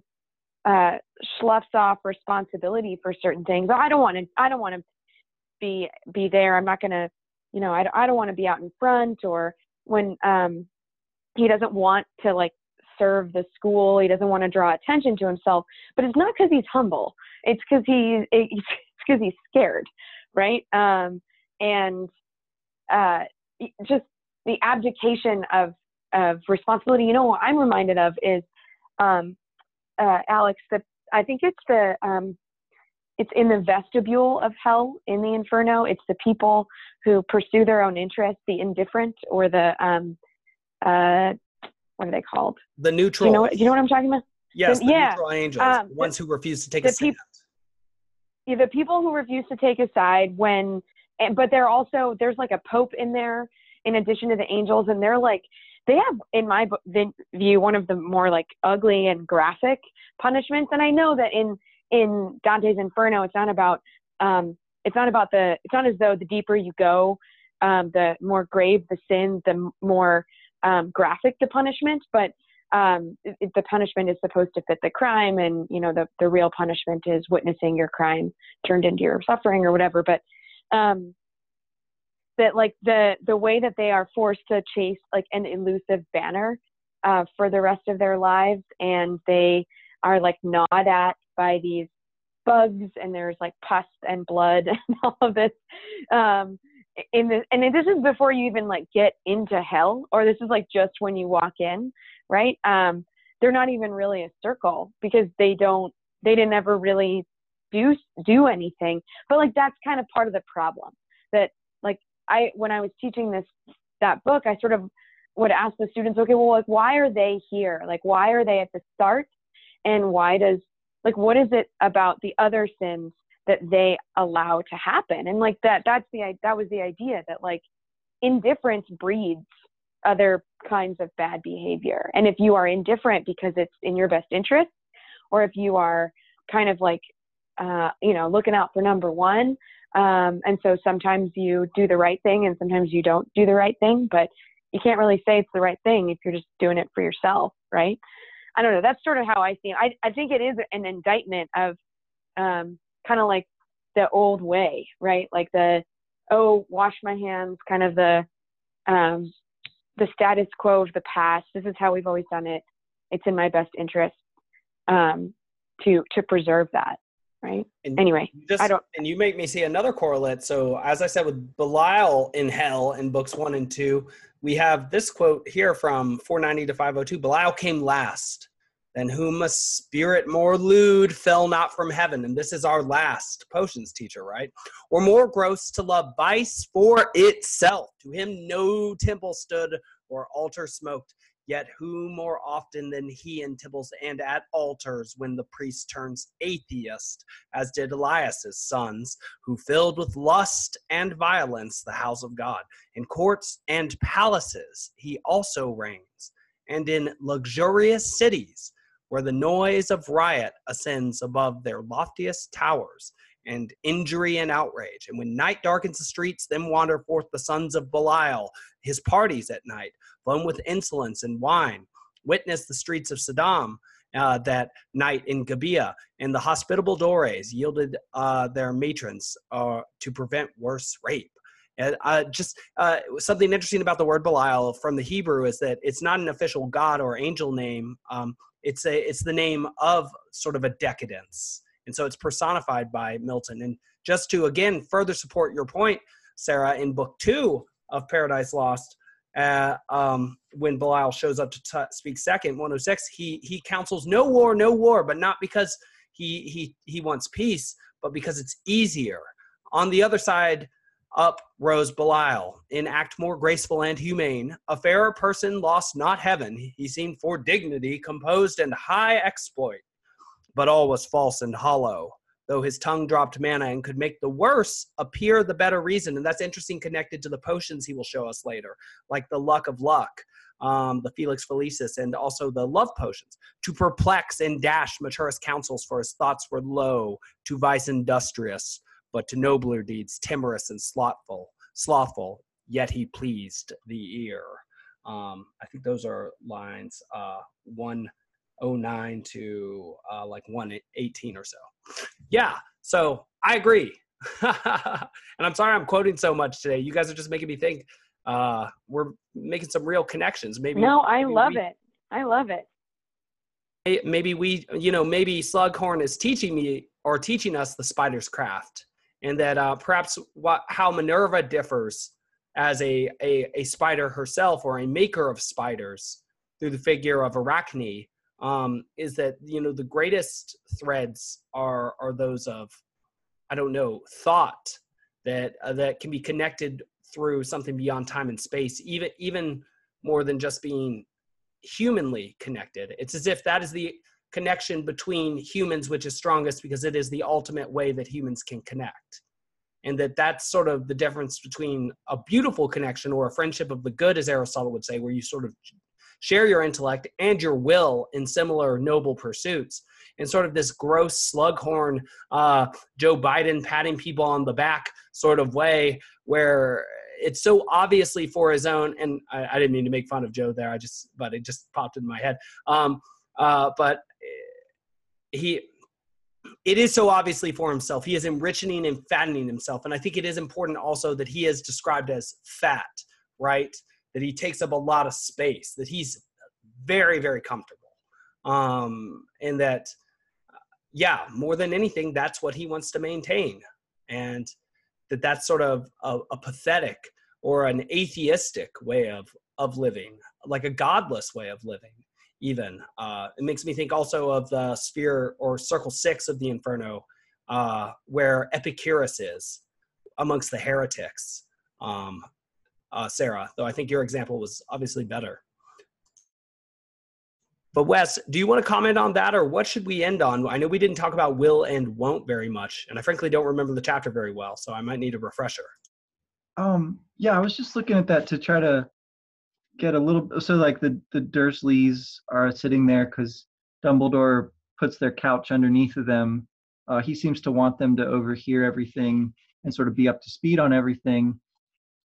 uh, sloughs off responsibility for certain things. I don't want to. I don't want to be be there. I'm not gonna. You know, I, I don't want to be out in front, or when um, he doesn't want to like serve the school, he doesn't want to draw attention to himself, but it's not because he's humble. It's because he, it's because he's scared. Right. Um, and uh, just the abdication of, of responsibility. You know, what I'm reminded of is um, uh, Alex, the, I think it's the, um, it's in the vestibule of hell in the Inferno. It's the people who pursue their own interests, the indifferent, or the, um, uh, what are they called? The neutral. You know, you know what I'm talking about? Yes, the, the yeah. neutral angels, um, the ones who refuse to take a side. Yeah, the people who refuse to take a side when, and, but they're also, there's like a pope in there in addition to the angels, and they're like, they have, in my view, one of the more like ugly and graphic punishments. And I know that in, in Dante's Inferno, it's not about um it's not about the it's not as though the deeper you go, um the more grave the sin, the more um graphic the punishment, but um it, it, the punishment is supposed to fit the crime, and you know the the real punishment is witnessing your crime turned into your suffering or whatever. But um that like the the way that they are forced to chase like an elusive banner uh for the rest of their lives, and they are like gnawed at by these bugs, and there's like pus and blood and all of this. Um, in this, and this is before you even like get into hell, or this is like just when you walk in, right? Um, they're not even really a circle because they don't, they didn't ever really do do anything. But like that's kind of part of the problem. That like I, when I was teaching this that book, I sort of would ask the students, okay, well, like why are they here? Like why are they at the start? And why does, like, what is it about the other sins that they allow to happen? And like that, that's the, that was the idea that like indifference breeds other kinds of bad behavior. And if you are indifferent because it's in your best interest, or if you are kind of like, uh, you know, looking out for number one. Um, and so sometimes you do the right thing and sometimes you don't do the right thing, but you can't really say it's the right thing if you're just doing it for yourself. Right. I don't know. That's sort of how I see it. I, I think it is an indictment of um, kind of like the old way, right? Like the, oh, wash my hands, kind of the um, the status quo of the past. This is how we've always done it. It's in my best interest um, to to preserve that, right? And anyway, this, I don't. And you make me see another correlate. So as I said, with Belial in hell in books one and two, we have this quote here from four ninety to five oh two. Belial came last, than whom a spirit more lewd fell not from heaven. And this is our last potions teacher, right? Or more gross to love vice for itself. To him no temple stood or altar smoked. Yet who more often than he in temples and at altars when the priest turns atheist, as did Elias's sons, who filled with lust and violence the house of God. In courts and palaces he also reigns, and in luxurious cities, where the noise of riot ascends above their loftiest towers, and injury and outrage. And when night darkens the streets, then wander forth the sons of Belial, his parties at night, flown with insolence and wine. Witness the streets of Saddam uh, that night in Gibeah, and the hospitable Dores yielded uh, their matrons uh, to prevent worse rape. And uh, just uh, something interesting about the word Belial from the Hebrew is that it's not an official god or angel name. Um, it's, a, it's the name of sort of a decadence. And so it's personified by Milton. And just to, again, further support your point, Sarah, in book two of Paradise Lost, uh, um, when Belial shows up to t speak second, one oh six, he, he counsels no war, no war, but not because he, he, he wants peace, but because it's easier. On the other side, up rose Belial, in act more graceful and humane, a fairer person lost not heaven. He seemed for dignity, composed and high exploit. But all was false and hollow, though his tongue dropped manna and could make the worse appear the better reason. And that's interesting, connected to the potions he will show us later, like the luck of luck, um, the Felix Felicis, and also the love potions, to perplex and dash Maturus counsels, for his thoughts were low, to vice industrious, but to nobler deeds timorous and slothful, slothful, yet he pleased the ear. Um, I think those are lines uh, one oh nine to uh, like one eighteen or so. Yeah, so I agree. And I'm sorry I'm quoting so much today. You guys are just making me think. Uh, we're making some real connections. Maybe. No, I maybe love we, it. I love it. Maybe we, you know, maybe Slughorn is teaching me or teaching us the spider's craft, and that uh, perhaps what, how Minerva differs as a, a, a spider herself, or a maker of spiders, through the figure of Arachne, um, is that, you know, the greatest threads are, are those of, I don't know, thought that, uh, that can be connected through something beyond time and space, even, even more than just being humanly connected. It's as if that is the connection between humans, which is strongest, because it is the ultimate way that humans can connect. And that that's sort of the difference between a beautiful connection, or a friendship of the good, as Aristotle would say, where you sort of share your intellect and your will in similar noble pursuits, and sort of this gross Slughorn, uh, Joe Biden patting people on the back sort of way, where it's so obviously for his own, and I, I didn't mean to make fun of Joe there, I just, but it just popped in my head. Um, uh, but he, it is so obviously for himself. He is enriching and fattening himself. And I think it is important also that he is described as fat, right? That he takes up a lot of space, that he's very, very comfortable. Um, and that, yeah, more than anything, that's what he wants to maintain. And that that's sort of a, a pathetic or an atheistic way of, of living, like a godless way of living. Even uh, it makes me think also of the sphere or circle six of the Inferno, uh, where Epicurus is amongst the heretics. Um, uh, Sarah, though I think your example was obviously better. But Wes, do you want to comment on that, or what should we end on? I know we didn't talk about will and won't very much, and I frankly don't remember the chapter very well, so I might need a refresher. Um, yeah, I was just looking at that to try to get a little, so like the, the Dursleys are sitting there because Dumbledore puts their couch underneath of them. Uh, he seems to want them to overhear everything and sort of be up to speed on everything,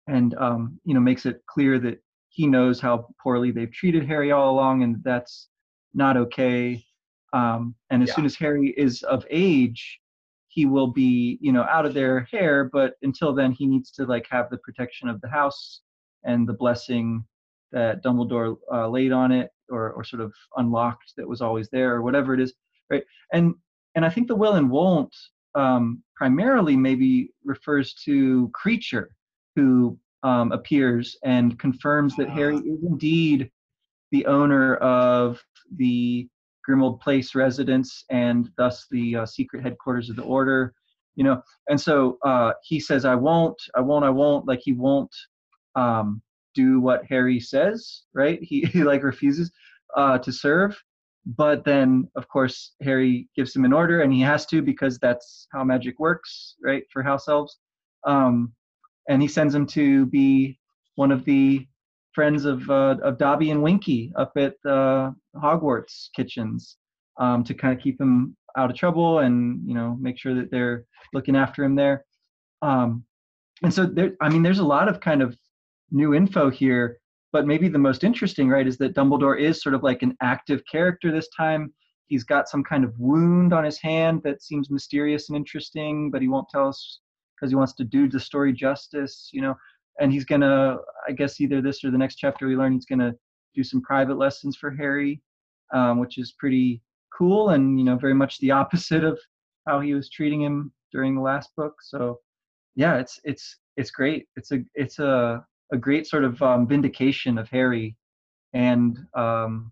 and um, you know, makes it clear that he knows how poorly they've treated Harry all along, and that's not okay. Um, and as yeah. soon as Harry is of age, he will be, you know, out of their hair, but until then he needs to like have the protection of the house and the blessing that Dumbledore uh, laid on it, or or sort of unlocked, that was always there, or whatever it is, right? And and I think the will and won't um, primarily maybe refers to Creature, who um, appears and confirms that Harry is indeed the owner of the Grimmauld Place residence, and thus the uh, secret headquarters of the Order, you know? And so uh, he says, I won't, I won't, I won't, like he won't, um, do what Harry says, right? He, he like refuses uh, to serve, but then of course Harry gives him an order, and he has to, because that's how magic works, right? For house elves, um, and he sends him to be one of the friends of uh, of Dobby and Winky up at uh, Hogwarts kitchens, um, to kind of keep him out of trouble, and you know, make sure that they're looking after him there. Um, and so there, I mean, there's a lot of kind of new info here, but maybe the most interesting, right, is that Dumbledore is sort of like an active character this time. He's got some kind of wound on his hand that seems mysterious and interesting, but he won't tell us because he wants to do the story justice, you know. And he's gonna, I guess, either this or the next chapter we learn he's gonna do some private lessons for Harry, um, which is pretty cool, and you know, very much the opposite of how he was treating him during the last book. So, yeah, it's it's it's great. It's a it's a a great sort of um, vindication of Harry, and um,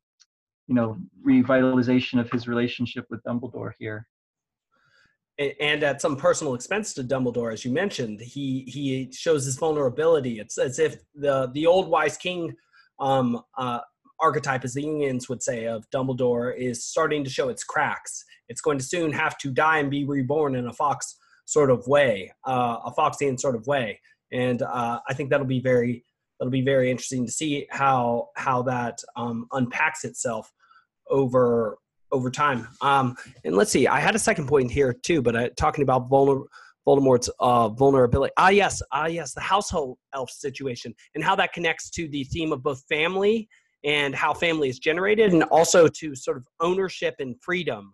you know, revitalization of his relationship with Dumbledore here. And, and at some personal expense to Dumbledore, as you mentioned, he he shows his vulnerability. It's as if the the old wise king um, uh, archetype, as the Jungians would say, of Dumbledore is starting to show its cracks. It's going to soon have to die and be reborn in a fox sort of way, uh, a Foxian sort of way. And uh, I think that'll be very, it'll be very interesting to see how how that um, unpacks itself over over time. Um, and let's see, I had a second point here too, but uh, talking about vulner- Voldemort's uh, vulnerability. Ah, yes, ah, yes, the household elf situation and how that connects to the theme of both family and how family is generated, and also to sort of ownership and freedom.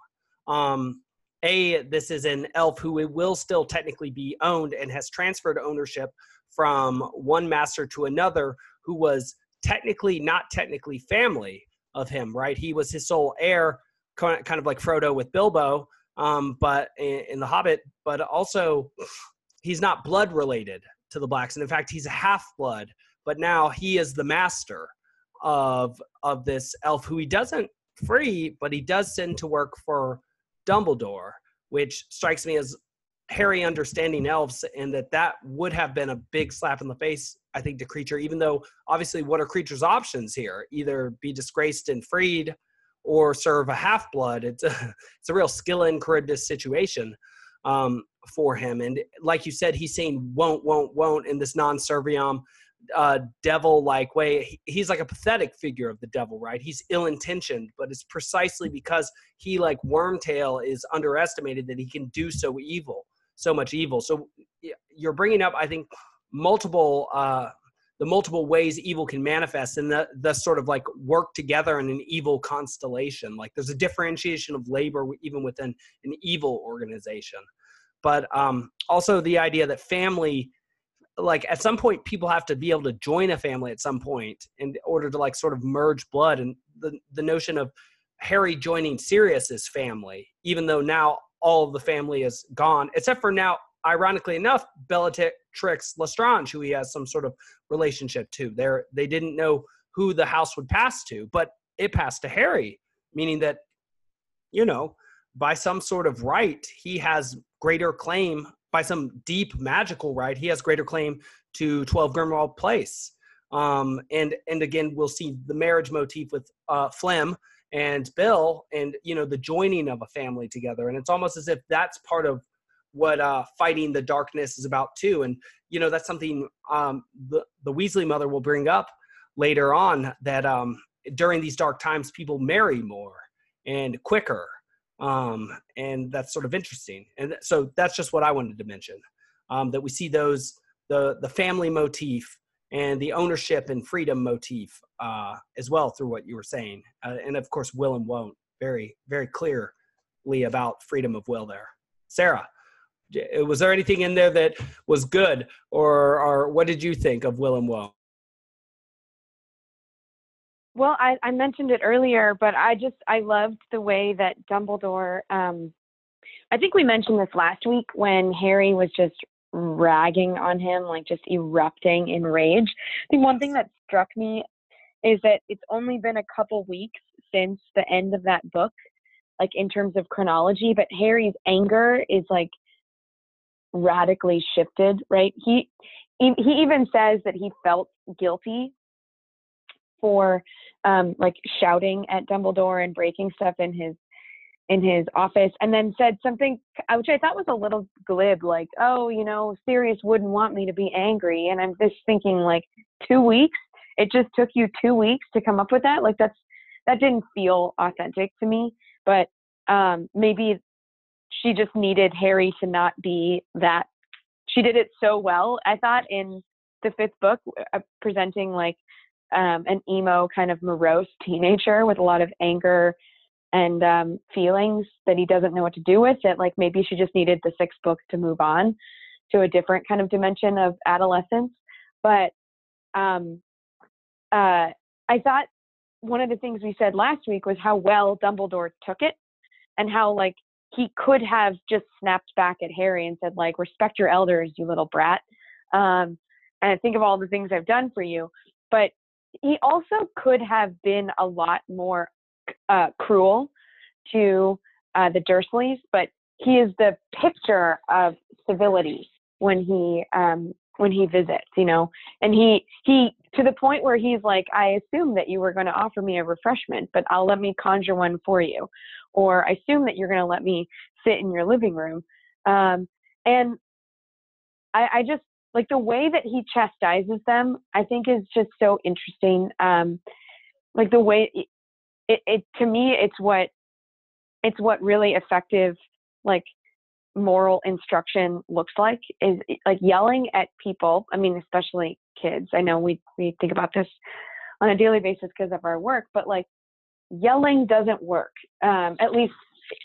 Um, A, this is an elf who will still technically be owned and has transferred ownership from one master to another who was technically not technically family of him, right? He was his sole heir, kind of like Frodo with Bilbo, um, but in The Hobbit, but also he's not blood related to the Blacks. And in fact, he's a half-blood, but now he is the master of, of this elf who he doesn't free, but he does send to work for Dumbledore, which strikes me as Harry understanding elves, and that that would have been a big slap in the face, I think, to Creature, even though obviously what are Creature's options here? Either be disgraced and freed or serve a half-blood. It's a, it's a real skill and courageous situation um, for him. And like you said, he's saying won't, won't, won't in this non-serviam uh, devil-like way. He's like a pathetic figure of the devil, right? He's ill-intentioned, but it's precisely because he, like Wormtail, is underestimated that he can do so evil. So much evil. So you're bringing up, I think, multiple uh, the multiple ways evil can manifest, and the the sort of like work together in an evil constellation. Like there's a differentiation of labor even within an evil organization, but um, also the idea that family, like at some point people have to be able to join a family at some point in order to like sort of merge blood, and the the notion of Harry joining Sirius's family, even though now all of the family is gone, except for now, ironically enough, Bellatrix Lestrange, who he has some sort of relationship to. They're, they didn't know who the house would pass to, but it passed to Harry, meaning that, you know, by some sort of right, he has greater claim, by some deep magical right, he has greater claim to twelve Grimmauld Place. Um, and, and again, we'll see the marriage motif with uh, Flem and Bill, and you know, the joining of a family together, and it's almost as if that's part of what uh fighting the darkness is about too. And you know, that's something um the, the Weasley mother will bring up later on, that um during these dark times people marry more and quicker, um and that's sort of interesting. And so that's just what I wanted to mention, um that we see those the the family motif and the ownership and freedom motif uh, as well through what you were saying. Uh, and of course, will and won't, very, very clearly about freedom of will there. Sarah, was there anything in there that was good, or, or what did you think of will and won't? Well, I, I mentioned it earlier, but I just, I loved the way that Dumbledore, um, I think we mentioned this last week when Harry was just ragging on him, like just erupting in rage. I think one thing that struck me is that it's only been a couple weeks since the end of that book, like in terms of chronology, but Harry's anger is like radically shifted, right? He he even says that he felt guilty for um, like shouting at Dumbledore and breaking stuff in his in his office, and then said something which I thought was a little glib, like, oh, you know, Sirius wouldn't want me to be angry. And I'm just thinking, like, two weeks? It just took you two weeks to come up with that? Like, that's that didn't feel authentic to me. But um, maybe she just needed Harry to not be that. She did it so well, I thought, in the fifth book, uh, presenting, like, um, an emo kind of morose teenager with a lot of anger and um, feelings that he doesn't know what to do with, that like maybe she just needed the sixth book to move on to a different kind of dimension of adolescence. But um, uh, I thought one of the things we said last week was how well Dumbledore took it, and how like he could have just snapped back at Harry and said, like, respect your elders, you little brat. Um, and think of all the things I've done for you. But he also could have been a lot more Uh, cruel to uh, the Dursleys, but he is the picture of civility when he um, when he visits, you know. And he he to the point where he's like, I assume that you were going to offer me a refreshment, but I'll let me conjure one for you, or I assume that you're going to let me sit in your living room. Um, and I, I just like the way that he chastises them, I think is just so interesting. Um, like the way it, it, it, to me, it's what, it's what really effective, like moral instruction looks like, is like yelling at people. I mean, especially kids. I know we, we think about this on a daily basis because of our work, but like yelling doesn't work. Um, at least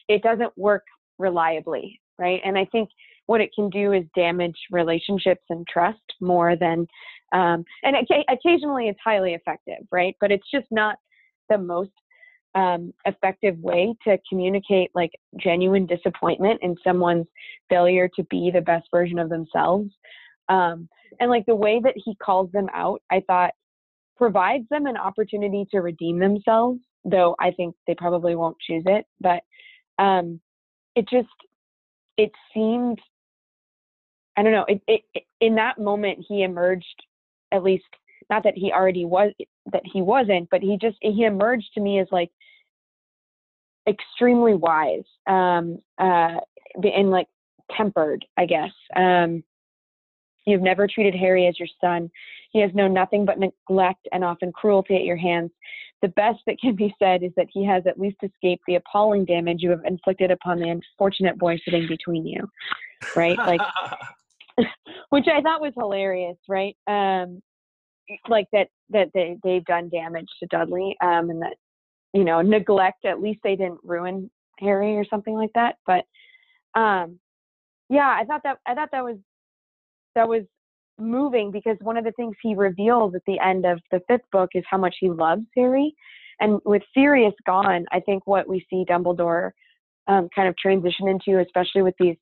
it doesn't work reliably. Right. And I think what it can do is damage relationships and trust more than, um, and it, occasionally it's highly effective, right? But it's just not the most um, effective way to communicate like genuine disappointment in someone's failure to be the best version of themselves. Um, and like the way that he calls them out, I thought provides them an opportunity to redeem themselves, though I think they probably won't choose it. But um, it just, it seemed, I don't know, it, it, it, in that moment he emerged, at least not that he already was, that he wasn't, but he just, he emerged to me as like extremely wise, um, uh, and like tempered, I guess. Um, you've never treated Harry as your son. He has known nothing but neglect and often cruelty at your hands. The best that can be said is that he has at least escaped the appalling damage you have inflicted upon the unfortunate boy sitting between you, right? Like, which I thought was hilarious, right? Um, like that that they they've done damage to Dudley, um, and that, you know, neglect. At least they didn't ruin Harry or something like that. But um, yeah, I thought that I thought that was that was. moving, because one of the things he reveals at the end of the fifth book is how much he loves Harry. And with Sirius gone, I think what we see Dumbledore um, kind of transition into, especially with these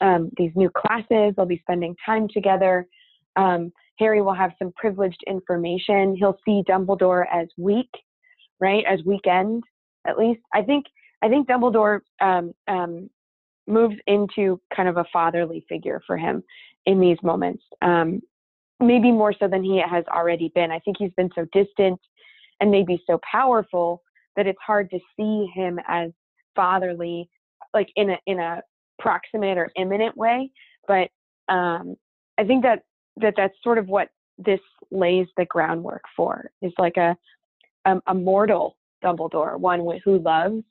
um, these new classes, they'll be spending time together. Um, Harry will have some privileged information. He'll see Dumbledore as weak, right? As weekend, at least. I think I think Dumbledore um, um, moves into kind of a fatherly figure for him in these moments, um, maybe more so than he has already been. I think he's been so distant and maybe so powerful that it's hard to see him as fatherly, like in a in a proximate or imminent way. But um, I think that, that that's sort of what this lays the groundwork for, is like a, a, a mortal Dumbledore, one who loves,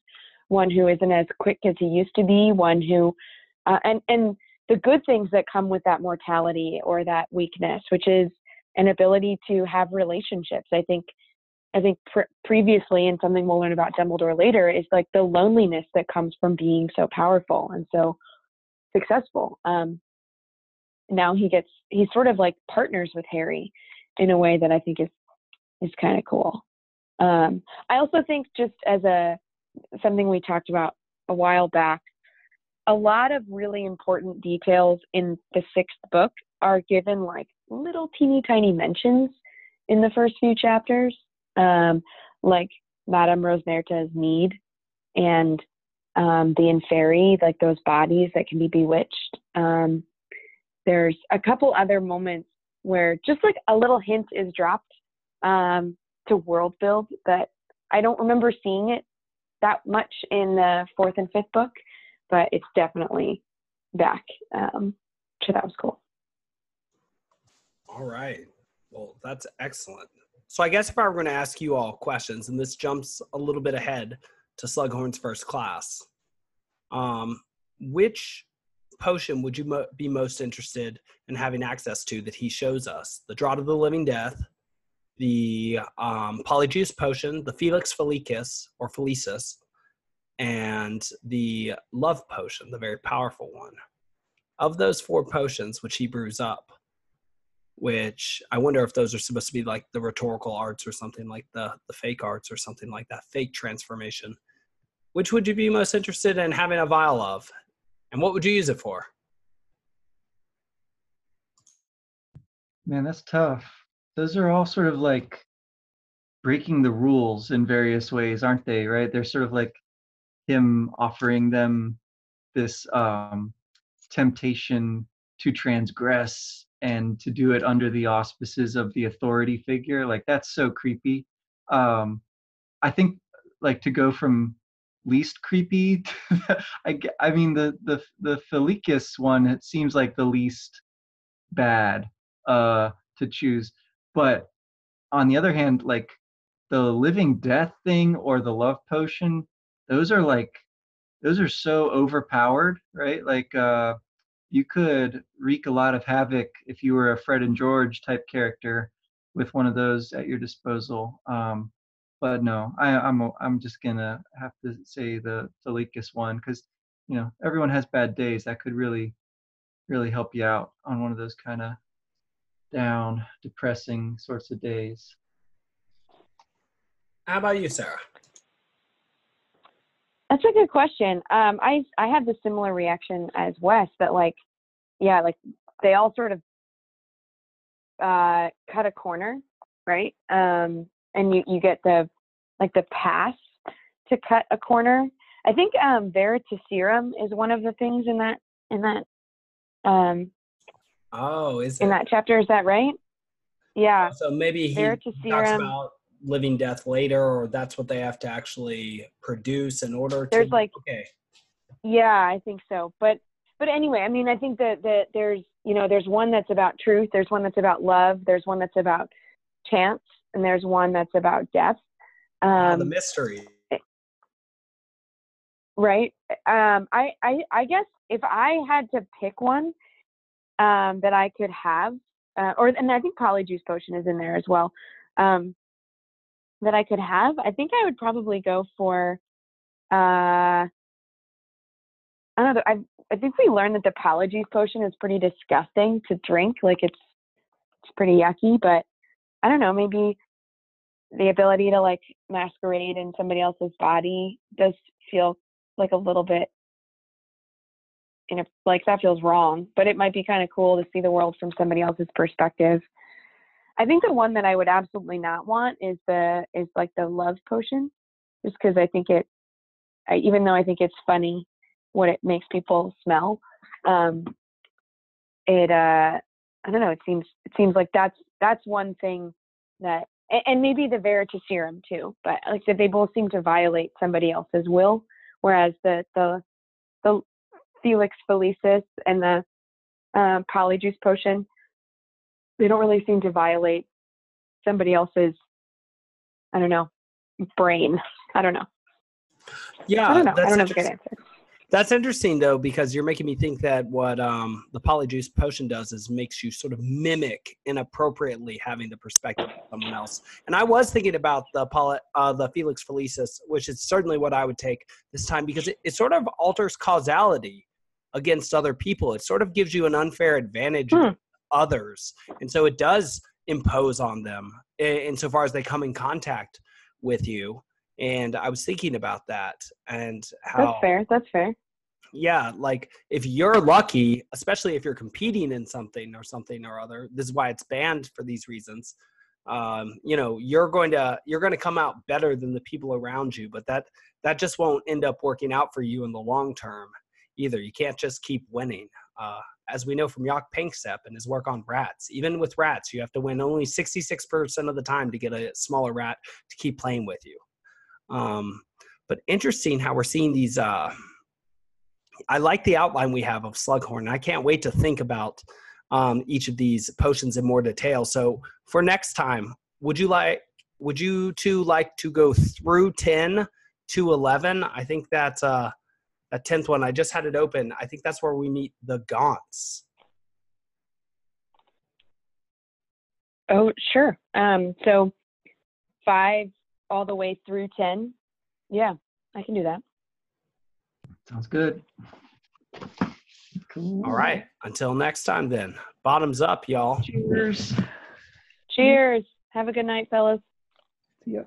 one who isn't as quick as he used to be, one who, uh, and and the good things that come with that mortality or that weakness, which is an ability to have relationships. I think, I think pre- previously, and something we'll learn about Dumbledore later, is like the loneliness that comes from being so powerful and so successful. Um, now he gets, he sort of like partners with Harry in a way that I think is, is kind of cool. Um, I also think, just as a, something we talked about a while back, a lot of really important details in the sixth book are given like little teeny tiny mentions in the first few chapters, um, like Madame Rosmerta's need and um, the Inferi, like those bodies that can be bewitched. Um, there's a couple other moments where just like a little hint is dropped um, to world build that I don't remember seeing it that much in the fourth and fifth book, but it's definitely back. Um, so that was cool. All right. Well, that's excellent. So I guess if I were going to ask you all questions, and this jumps a little bit ahead to Slughorn's first class, um, which potion would you mo- be most interested in having access to that he shows us? The Draught of the Living Death, the um, Polyjuice Potion, the Felix Felicis, or Felicis, and the Love Potion, the very powerful one. Of those four potions which he brews up, which I wonder if those are supposed to be like the rhetorical arts or something, like the, the fake arts or something like that, fake transformation, which would you be most interested in having a vial of? And what would you use it for? Man, that's tough. Those are all sort of like breaking the rules in various ways, aren't they, right? They're sort of like him offering them this um, temptation to transgress and to do it under the auspices of the authority figure. Like, that's so creepy. Um, I think, like, to go from least creepy, to, I, I mean, the the the Felicis one, it seems like the least bad uh, to choose. But on the other hand, like the living death thing or the love potion, those are like, those are so overpowered, right? Like uh, you could wreak a lot of havoc if you were a Fred and George type character with one of those at your disposal. Um, but no, I, I'm I'm just gonna have to say the Felicus one, because you know everyone has bad days. That could really, really help you out on one of those kind of down, depressing sorts of days. How about you, Sarah? That's a good question. Um, I I had the similar reaction as Wes, but like, yeah, like they all sort of uh, cut a corner, right? Um, and you you get the like the pass to cut a corner. I think um, Veritaserum is one of the things in that in that. Um, oh, is it? In that chapter? Is that right? Yeah. So maybe he talks about living death later, or that's what they have to actually produce in order there's to like okay yeah I think so but but anyway I mean I think that that there's you know there's one that's about truth, there's one that's about love, there's one that's about chance, and there's one that's about death. Um oh, the mystery, right? um I, I I guess if I had to pick one um that I could have uh, or and I think Polyjuice Potion is in there as well, um that I could have, I think I would probably go for, uh, I don't know, I I think we learned that the Apologies Potion is pretty disgusting to drink, like it's it's pretty yucky, but I don't know, maybe the ability to like masquerade in somebody else's body does feel like a little bit, you know, like that feels wrong, but it might be kind of cool to see the world from somebody else's perspective. I think the one that I would absolutely not want is the is like the love potion, just because I think it, I, even though I think it's funny what it makes people smell, um, it uh, I don't know. It seems it seems like that's that's one thing that, and maybe the Veritaserum too. But like that, they both seem to violate somebody else's will, whereas the the the Felix Felicis and the uh, Polyjuice Potion, they don't really seem to violate somebody else's, I don't know, brain. I don't know. Yeah. I don't know. I don't know if it's a good answer. That's interesting, though, because you're making me think that what um, the Polyjuice Potion does is makes you sort of mimic inappropriately having the perspective of someone else. And I was thinking about the poly, uh, the Felix Felicis, which is certainly what I would take this time, because it, it sort of alters causality against other people. It sort of gives you an unfair advantage hmm. others, and so it does impose on them insofar as they come in contact with you. And I was thinking about that and how that's fair that's fair yeah like if you're lucky, especially if you're competing in something or something or other, this is why it's banned for these reasons, um you know you're going to you're going to come out better than the people around you, but that that just won't end up working out for you in the long term either. You can't just keep winning. Uh, as we know from Jock Panksepp and his work on rats, even with rats, you have to win only sixty-six percent of the time to get a smaller rat to keep playing with you. Um, but interesting how we're seeing these. Uh, I like the outline we have of Slughorn. I can't wait to think about um, each of these potions in more detail. So for next time, would you like, would you two like to go through ten to eleven? I think that's uh, that tenth one, I just had it open. I think that's where we meet the Gaunts. Oh, sure. Um, so five all the way through ten. Yeah, I can do that. Sounds good. Cool. All right. Until next time then. Bottoms up, y'all. Cheers. Cheers. Have a good night, fellas. See ya.